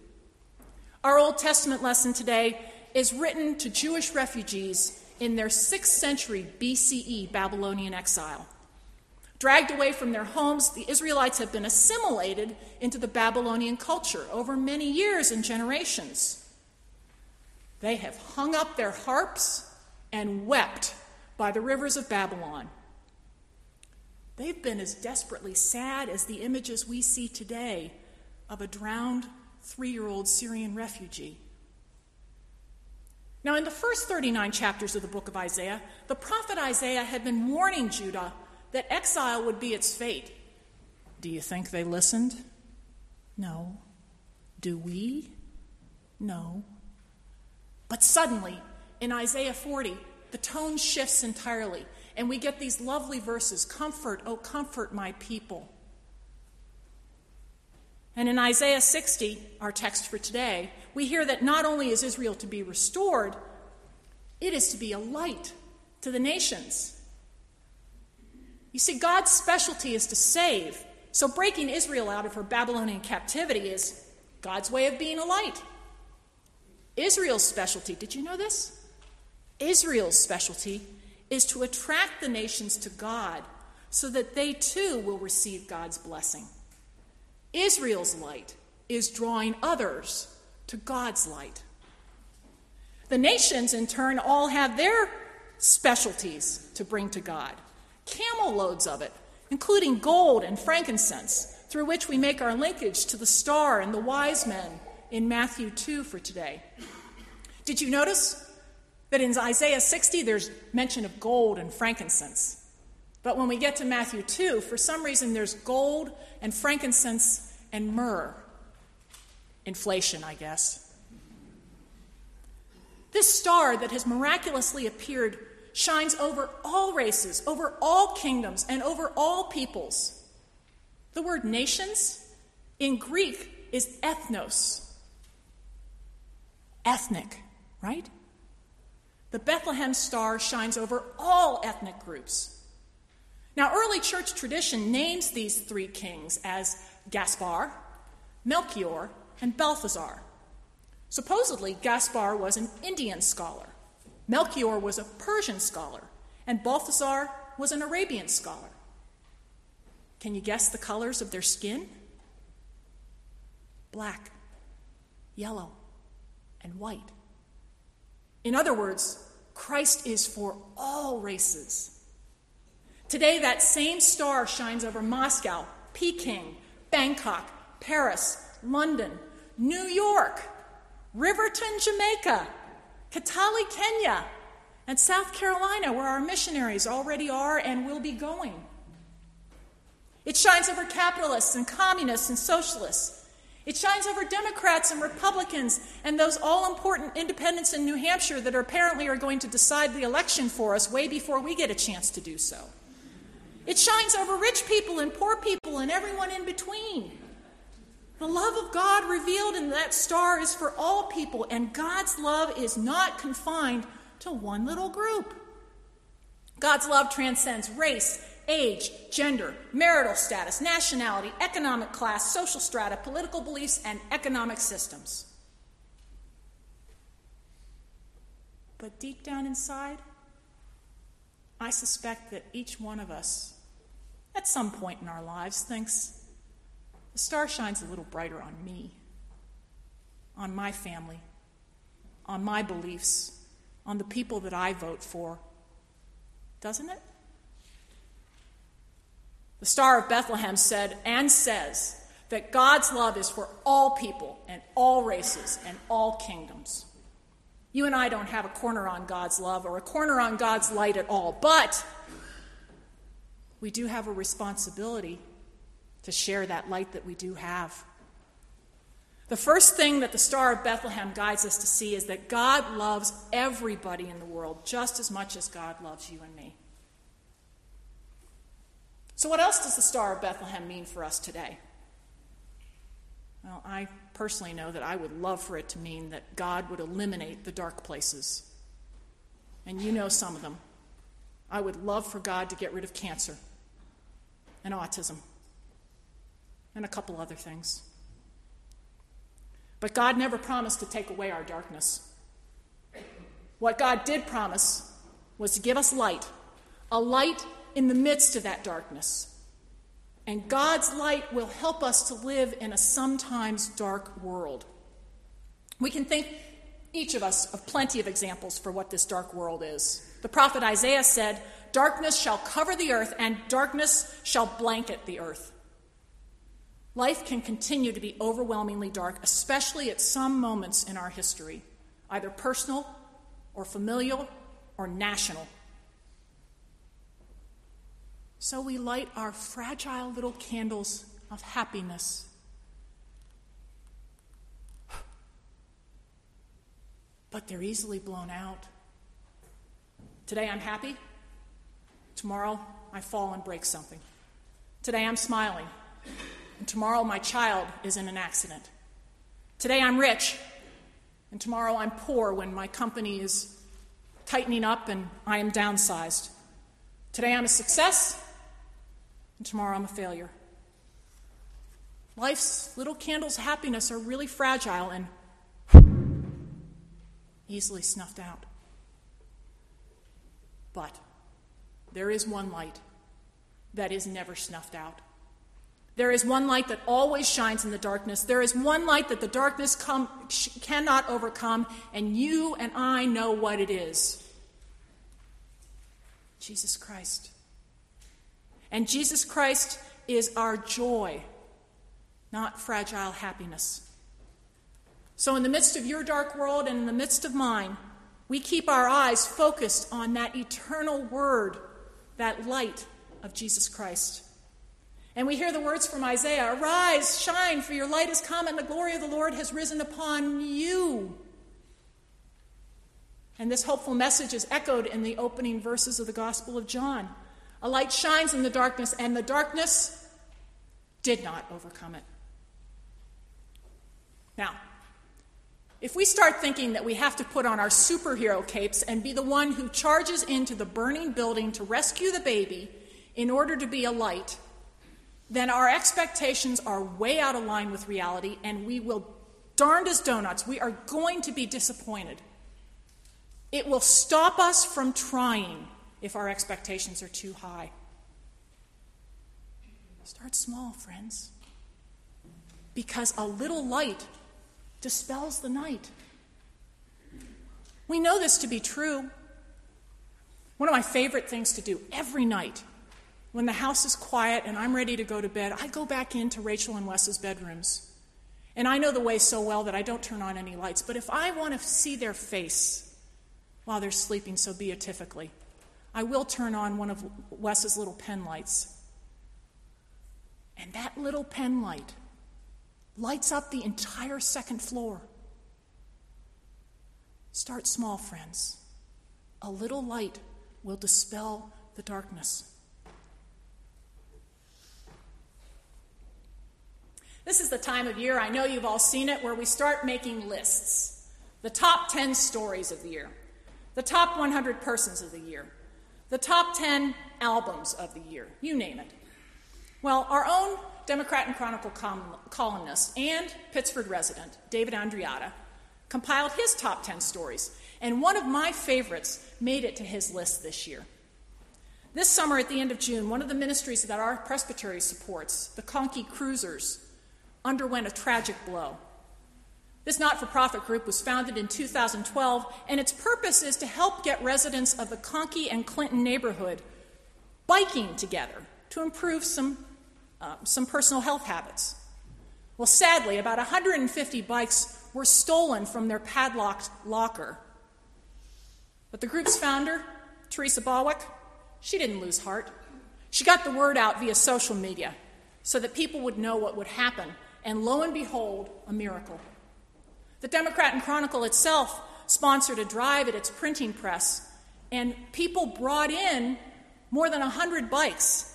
Our Old Testament lesson today is written to Jewish refugees in their sixth century B C E Babylonian exile. Dragged away from their homes, the Israelites have been assimilated into the Babylonian culture over many years and generations. They have hung up their harps and wept by the rivers of Babylon. They've been as desperately sad as the images we see today of a drowned three-year-old Syrian refugee. Now, in the first thirty-nine chapters of the book of Isaiah, the prophet Isaiah had been warning Judah that exile would be its fate. Do you think they listened? No. Do we? No. But suddenly, in Isaiah forty, the tone shifts entirely, and we get these lovely verses, "Comfort, O comfort my people." And in Isaiah sixty, our text for today, we hear that not only is Israel to be restored, it is to be a light to the nations. You see, God's specialty is to save, So breaking Israel out of her Babylonian captivity is God's way of being a light. Israel's specialty, did you know this? Israel's specialty is to attract the nations to God so that they too will receive God's blessing. Israel's light is drawing others to God's light. The nations, in turn, all have their specialties to bring to God. Camel loads of it, including gold and frankincense, through which we make our linkage to the star and the wise men in Matthew two for today. Did you notice that in Isaiah sixty there's mention of gold and frankincense? But when we get to Matthew two, for some reason there's gold and frankincense and myrrh. Inflation, I guess. This star that has miraculously appeared shines over all races, over all kingdoms, and over all peoples. The word nations in Greek is ethnos. Ethnic, right? The Bethlehem star shines over all ethnic groups. Now, early church tradition names these three kings as Gaspar, Melchior, and Balthazar. Supposedly, Gaspar was an Indian scholar, Melchior was a Persian scholar, and Balthazar was an Arabian scholar. Can you guess the colors of their skin? Black, yellow, and white. In other words, Christ is for all races. Today, that same star shines over Moscow, Peking, Bangkok, Paris, London, New York, Riverton, Jamaica, Kitale, Kenya, and South Carolina, where our missionaries already are and will be going. It shines over capitalists and communists and socialists. It shines over Democrats and Republicans and those all-important independents in New Hampshire that are apparently are going to decide the election for us way before we get a chance to do so. It shines over rich people and poor people and everyone in between. The love of God revealed in that star is for all people, and God's love is not confined to one little group. God's love transcends race, age, gender, marital status, nationality, economic class, social strata, political beliefs, and economic systems. But deep down inside, I suspect that each one of us, at some point in our lives, thinks, the star shines a little brighter on me, on my family, on my beliefs, on the people that I vote for, doesn't it? The Star of Bethlehem said and says that God's love is for all people and all races and all kingdoms. You and I don't have a corner on God's love or a corner on God's light at all, but we do have a responsibility to share that light that we do have. The first thing that the Star of Bethlehem guides us to see is that God loves everybody in the world just as much as God loves you and me. So what else does the Star of Bethlehem mean for us today? Well, I personally know that I would love for it to mean that God would eliminate the dark places. And you know some of them. I would love for God to get rid of cancer and autism and a couple other things. But God never promised to take away our darkness. What God did promise was to give us light, a light in the midst of that darkness. And God's light will help us to live in a sometimes dark world. We can think, each of us, of plenty of examples for what this dark world is. The prophet Isaiah said, "Darkness shall cover the earth, and darkness shall blanket the earth." Life can continue to be overwhelmingly dark, especially at some moments in our history, either personal or familial or national. So we light our fragile little candles of happiness. But they're easily blown out. Today I'm happy. Tomorrow I fall and break something. Today I'm smiling. And tomorrow my child is in an accident. Today I'm rich. And tomorrow I'm poor when my company is tightening up and I am downsized. Today I'm a success. And tomorrow I'm a failure. Life's little candles of happiness are really fragile and easily snuffed out. But there is one light that is never snuffed out. There is one light that always shines in the darkness. There is one light that the darkness come, sh- cannot overcome, and you and I know what it is. Jesus Christ. And Jesus Christ is our joy, not fragile happiness. So in the midst of your dark world and in the midst of mine, we keep our eyes focused on that eternal word, that light of Jesus Christ. And we hear the words from Isaiah, "Arise, shine, for your light is come, and the glory of the Lord has risen upon you." And this hopeful message is echoed in the opening verses of the Gospel of John. A light shines in the darkness, and the darkness did not overcome it. Now, if we start thinking that we have to put on our superhero capes and be the one who charges into the burning building to rescue the baby in order to be a light, then our expectations are way out of line with reality, and we will, darned as donuts, we are going to be disappointed. It will stop us from trying if our expectations are too high. Start small, friends, because a little light dispels the night. We know this to be true. One of my favorite things to do every night when the house is quiet and I'm ready to go to bed, I go back into Rachel and Wes's bedrooms. And I know the way so well that I don't turn on any lights. But if I want to see their face while they're sleeping so beatifically, I will turn on one of Wes's little pen lights. And that little pen light lights up the entire second floor. Start small, friends. A little light will dispel the darkness. This is the time of year, I know you've all seen it, where we start making lists. The top ten stories of the year. The top one hundred persons of the year. The top ten albums of the year. You name it. Well, our own Democrat and Chronicle columnist and Pittsburgh resident, David Andriotta, compiled his top ten stories. And one of my favorites made it to his list this year. This summer at the end of June, one of the ministries that our presbytery supports, the Conkey Cruisers, underwent a tragic blow. This not-for-profit group was founded in two thousand twelve, and its purpose is to help get residents of the Conkey and Clinton neighborhood biking together to improve some, uh, some personal health habits. Well, sadly, about one hundred fifty bikes were stolen from their padlocked locker. But the group's founder, Teresa Balwick, she didn't lose heart. She got the word out via social media so that people would know what would happen, and lo and behold, a miracle. The Democrat and Chronicle itself sponsored a drive at its printing press, and people brought in more than one hundred bikes,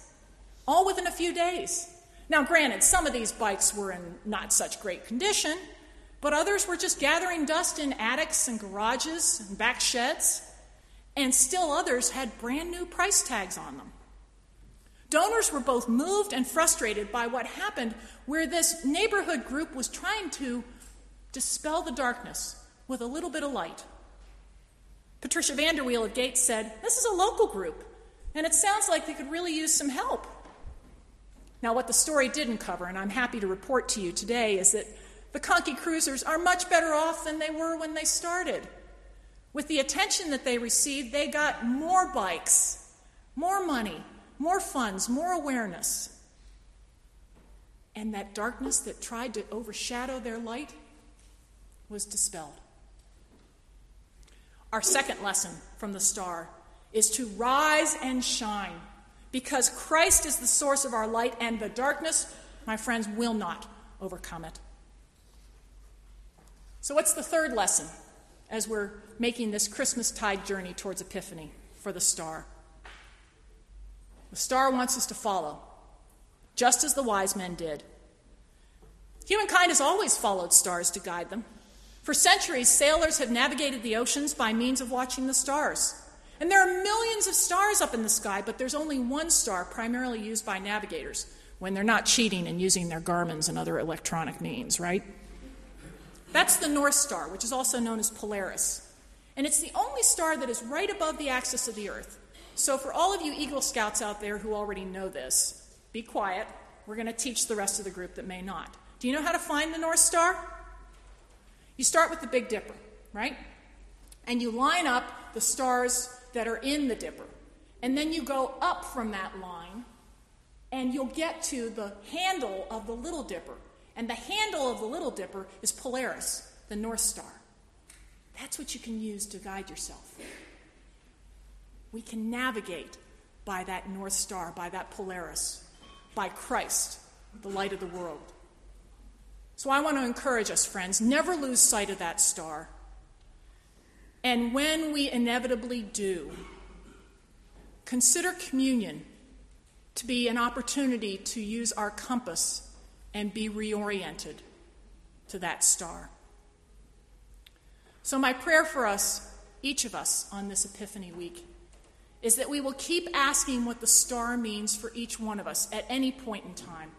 all within a few days. Now, granted, some of these bikes were in not such great condition, but others were just gathering dust in attics and garages and back sheds, and still others had brand new price tags on them. Donors were both moved and frustrated by what happened, where this neighborhood group was trying to dispel the darkness with a little bit of light. Patricia Vanderweel of Gates said, "This is a local group, and it sounds like they could really use some help." Now, what the story didn't cover, and I'm happy to report to you today, is that the Conkey Cruisers are much better off than they were when they started. With the attention that they received, they got more bikes, more money, more funds, more awareness. And that darkness that tried to overshadow their light was dispelled. Our second lesson from the star is to rise and shine, because Christ is the source of our light, and the darkness, my friends, will not overcome it. So what's the third lesson as we're making this Christmastide journey towards Epiphany for the star? The star wants us to follow, just as the wise men did. Humankind has always followed stars to guide them. For centuries, sailors have navigated the oceans by means of watching the stars. And there are millions of stars up in the sky, but there's only one star primarily used by navigators, when they're not cheating and using their garments and other electronic means, right? That's the North Star, which is also known as Polaris. And it's the only star that is right above the axis of the Earth. So for all of you Eagle Scouts out there who already know this, be quiet. We're going to teach the rest of the group that may not. Do you know how to find the North Star? You start with the Big Dipper, right? And you line up the stars that are in the Dipper. And then you go up from that line, and you'll get to the handle of the Little Dipper. And the handle of the Little Dipper is Polaris, the North Star. That's what you can use to guide yourself. We can navigate by that North Star, by that Polaris, by Christ, the light of the world. So I want to encourage us, friends, never lose sight of that star. And when we inevitably do, consider communion to be an opportunity to use our compass and be reoriented to that star. So my prayer for us, each of us, on this Epiphany week is that we will keep asking what the star means for each one of us at any point in time,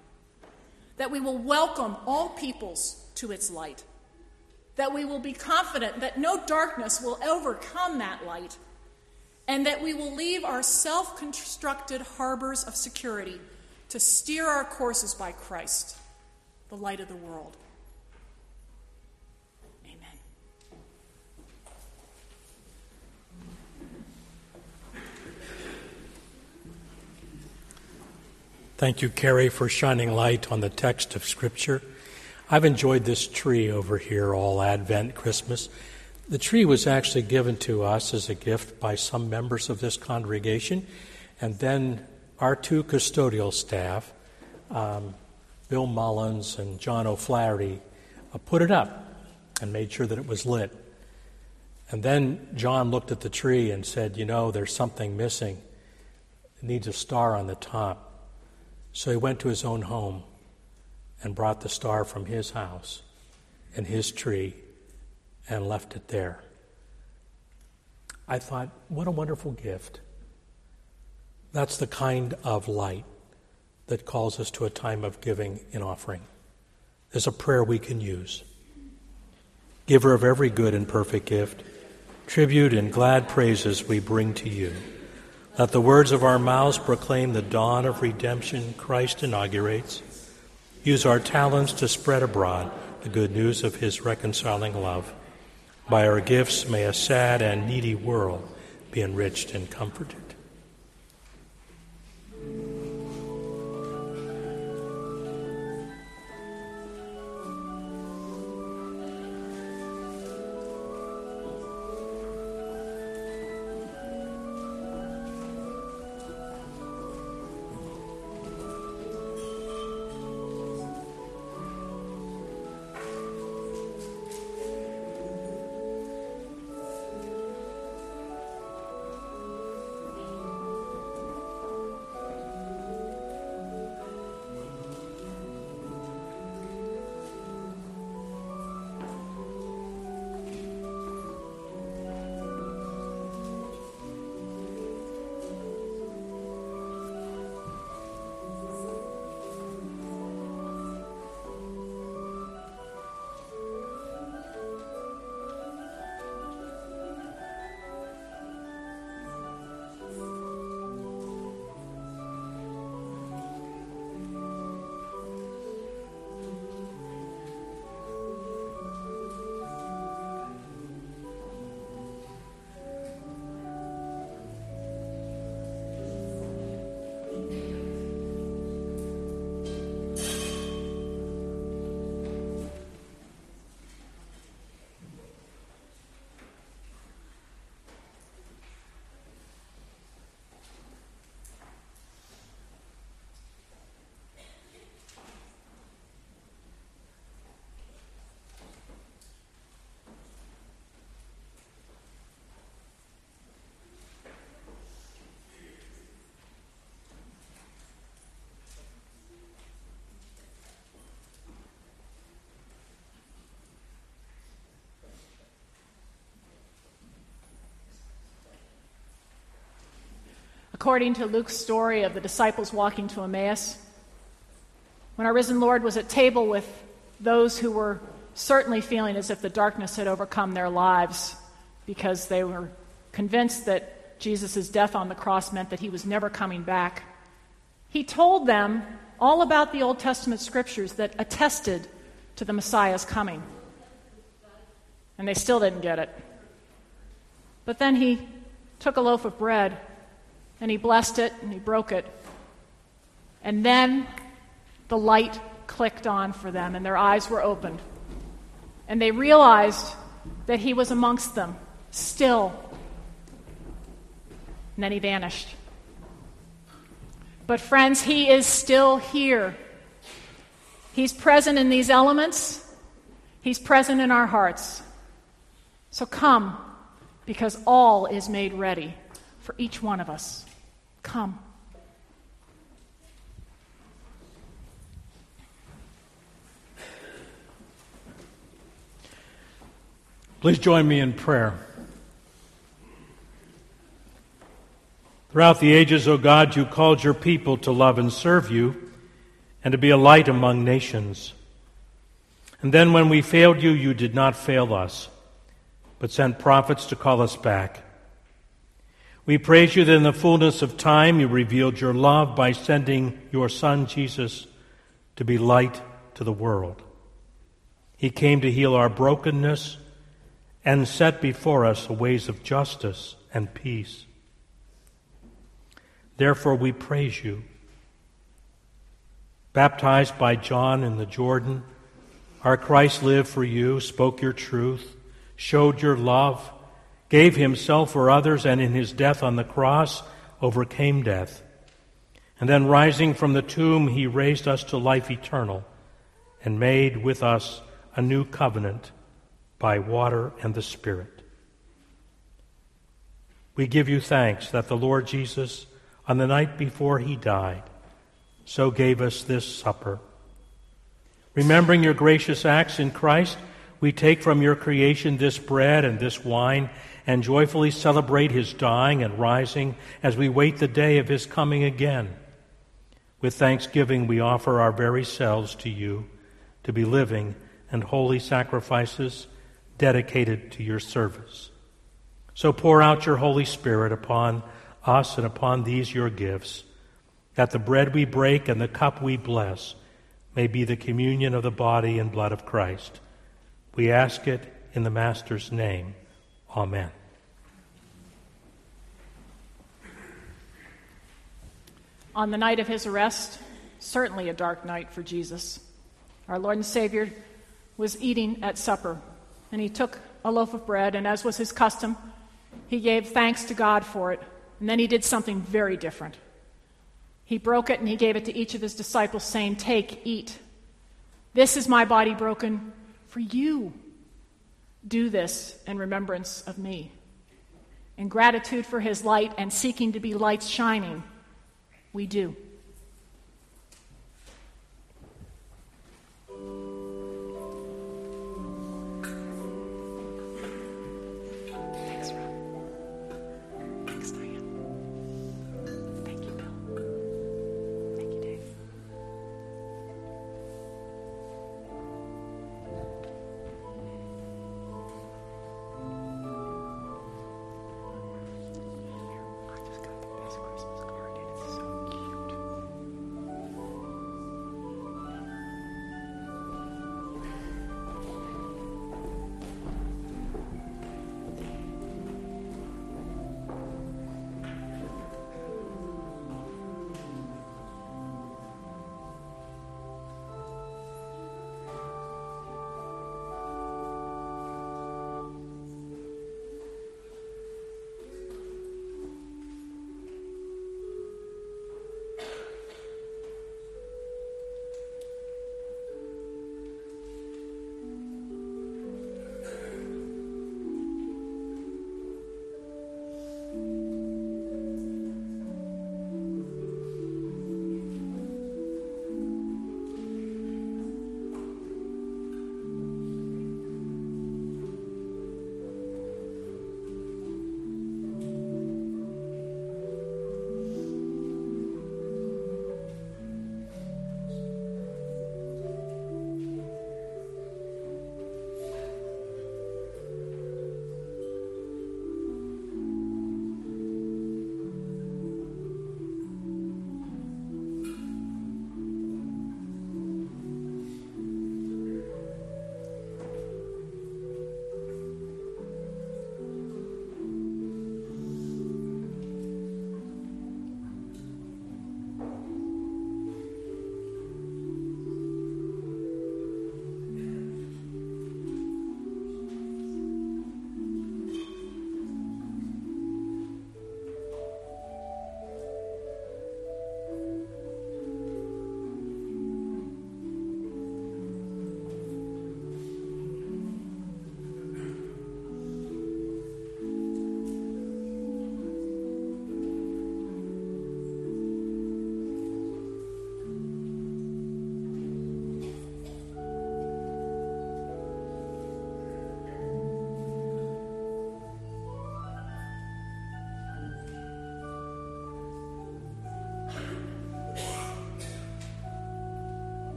that we will welcome all peoples to its light, that we will be confident that no darkness will overcome that light, and that we will leave our self-constructed harbors of security to steer our courses by Christ, the light of the world. Amen. Thank you, Carrie, for shining light on the text of Scripture. I've enjoyed this tree over here all Advent, Christmas. The tree was actually given to us as a gift by some members of this congregation, and then our two custodial staff, um, Bill Mullins and John O'Flaherty, uh, put it up and made sure that it was lit. And then John looked at the tree and said, you know, there's something missing. It needs a star on the top. So he went to his own home and brought the star from his house and his tree and left it there. I thought, what a wonderful gift. That's the kind of light that calls us to a time of giving and offering. There's a prayer we can use. Giver of every good and perfect gift, tribute and glad praises we bring to you. Let the words of our mouths proclaim the dawn of redemption Christ inaugurates. Use our talents to spread abroad the good news of his reconciling love. By our gifts may a sad and needy world be enriched and comforted. According to Luke's story of the disciples walking to Emmaus, When our risen Lord was at table with those who were certainly feeling as if the darkness had overcome their lives because they were convinced that Jesus' death on the cross meant that he was never coming back, he told them all about the Old Testament scriptures that attested to the Messiah's coming. And they still didn't get it. But then he took a loaf of bread, and he blessed it, and he broke it. And then the light clicked on for them, and their eyes were opened. And they realized that he was amongst them, still. And then he vanished. But friends, he is still here. He's present in these elements. He's present in our hearts. So come, because all is made ready for each one of us. Come. Please join me in prayer. Throughout the ages, O God, you called your people to love and serve you and to be a light among nations. And then when we failed you, you did not fail us, but sent prophets to call us back. We praise you that in the fullness of time you revealed your love by sending your Son, Jesus, to be light to the world. He came to heal our brokenness and set before us the ways of justice and peace. Therefore we praise you. Baptized by John in the Jordan, our Christ lived for you, spoke your truth, showed your love, gave himself for others, and in his death on the cross overcame death. And then rising from the tomb, he raised us to life eternal and made with us a new covenant by water and the Spirit. We give you thanks that the Lord Jesus, on the night before he died, so gave us this supper. Remembering your gracious acts in Christ, we take from your creation this bread and this wine and joyfully celebrate his dying and rising as we wait the day of his coming again. With thanksgiving, we offer our very selves to you to be living and holy sacrifices dedicated to your service. So pour out your Holy Spirit upon us and upon these your gifts, that the bread we break and the cup we bless may be the communion of the body and blood of Christ. We ask it in the Master's name. Amen. On the night of his arrest, certainly a dark night for Jesus, our Lord and Savior was eating at supper, and he took a loaf of bread, and as was his custom, he gave thanks to God for it, and then he did something very different. He broke it, and he gave it to each of his disciples, saying, "Take, eat. This is my body broken for you. Do this in remembrance of me." In gratitude for his light and seeking to be lights shining, we do. Thank you.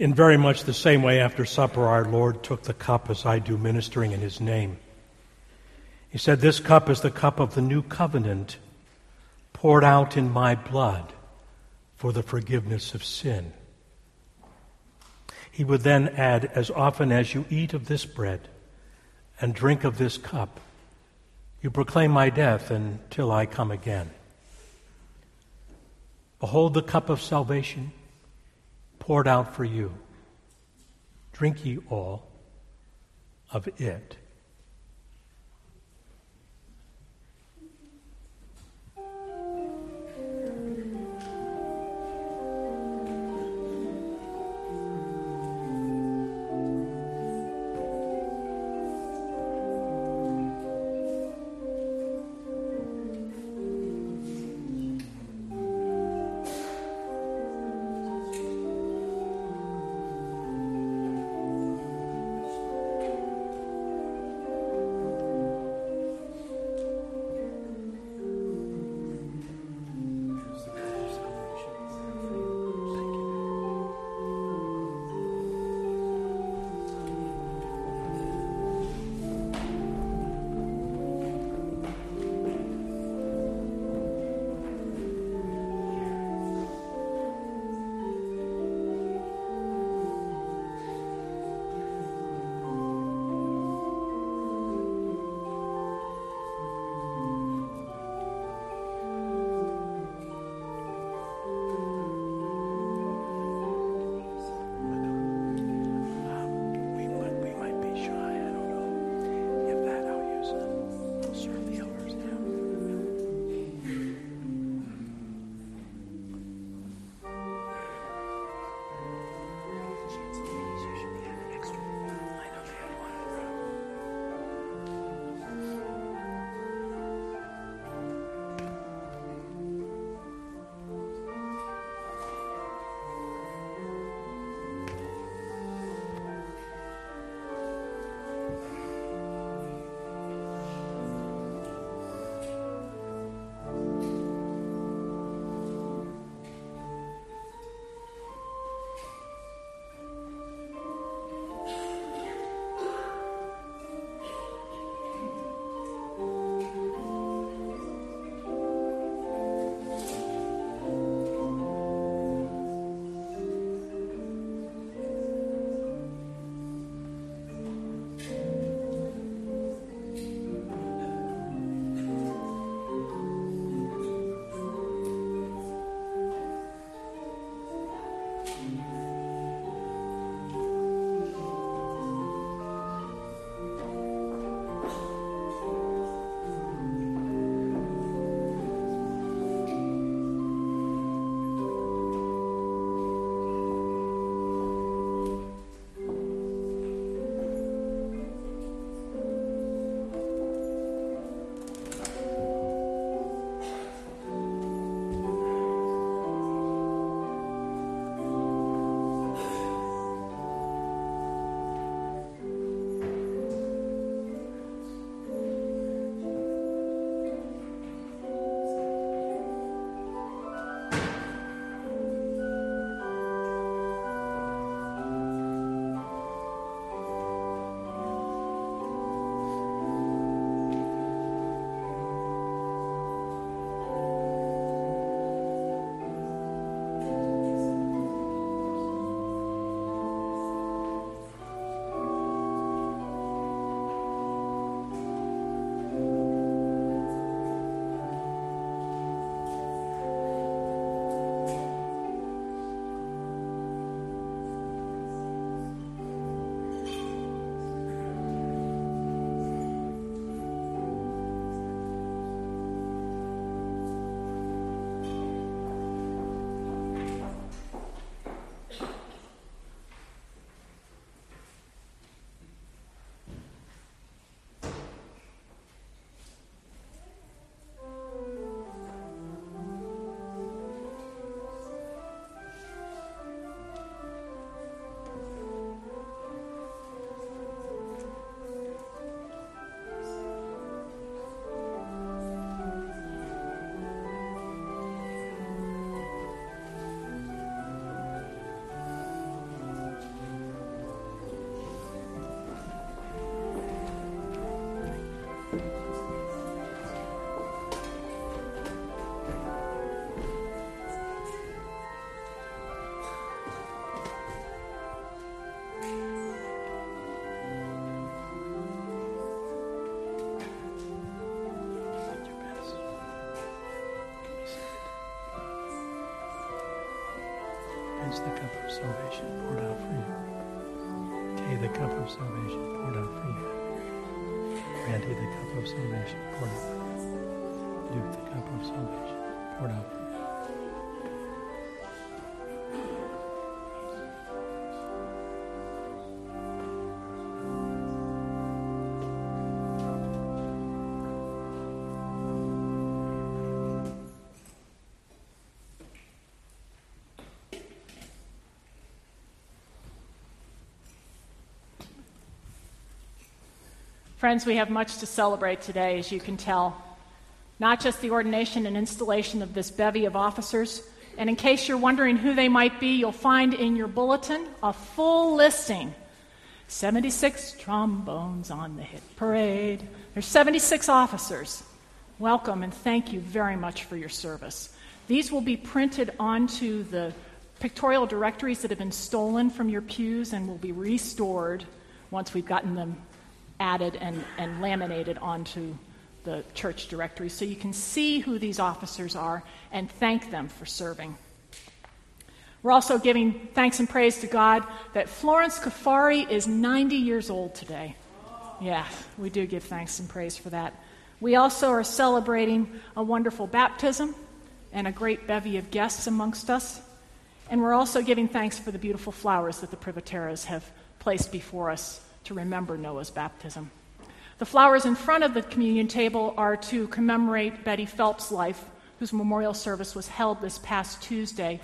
In very much the same way, after supper, our Lord took the cup as I do, ministering in his name. He said, "This cup is the cup of the new covenant poured out in my blood for the forgiveness of sin." He would then add, "As often as you eat of this bread and drink of this cup, you proclaim my death until I come again. Behold the cup of salvation poured out for you. Drink ye all of it." is the cup of salvation poured out for you. Take the cup of salvation poured out for you. Randy, the cup of salvation poured out for you. Duke, the cup of salvation poured out for you. Friends, we have much to celebrate today, as you can tell. Not just the ordination and installation of this bevy of officers, and in case you're wondering who they might be, you'll find in your bulletin a full listing. seventy-six trombones on the hit parade. There's seventy-six officers. Welcome and thank you very much for your service. These will be printed onto the pictorial directories that have been stolen from your pews and will be restored once we've gotten them added and, and laminated onto the church directory so you can see who these officers are and thank them for serving. We're also giving thanks and praise to God that Florence Cafari is ninety years old today. Yeah, we do give thanks and praise for that. We also are celebrating a wonderful baptism and a great bevy of guests amongst us. And we're also giving thanks for the beautiful flowers that the Priviteras have placed before us to remember Noah's baptism. The flowers in front of the communion table are to commemorate Betty Phelps' life, whose memorial service was held this past Tuesday.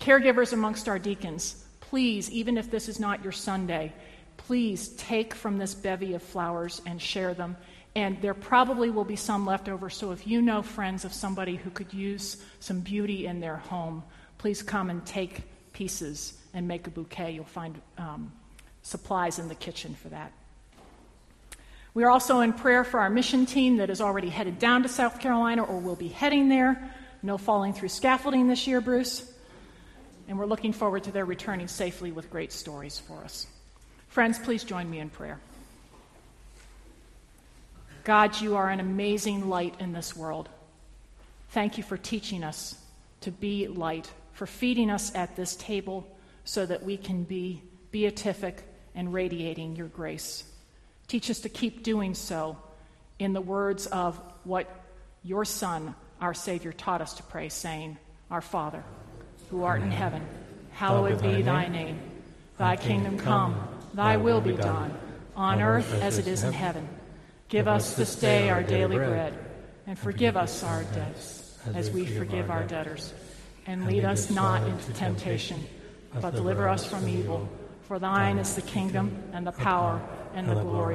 Caregivers amongst our deacons, please, even if this is not your Sunday, please take from this bevy of flowers and share them. And there probably will be some left over, so if you know friends of somebody who could use some beauty in their home, please come and take pieces and make a bouquet. You'll find um, supplies in the kitchen for that. We are also in prayer for our mission team that is already headed down to South Carolina or will be heading there. No falling through scaffolding this year, Bruce. And we're looking forward to their returning safely with great stories for us. Friends, please join me in prayer. God, you are an amazing light in this world. Thank you for teaching us to be light, for feeding us at this table so that we can be beatific and radiating your grace. Teach us to keep doing so in the words of what your Son, our Savior, taught us to pray, saying, Our Father, who art in heaven, hallowed be thy name. Thy kingdom come, thy will be done, on earth as it is in heaven. Give us this day our daily bread, and forgive us our debts, as we forgive our debtors. And lead us not into temptation, but deliver us from evil. For thine is the kingdom, and the power, and the glory.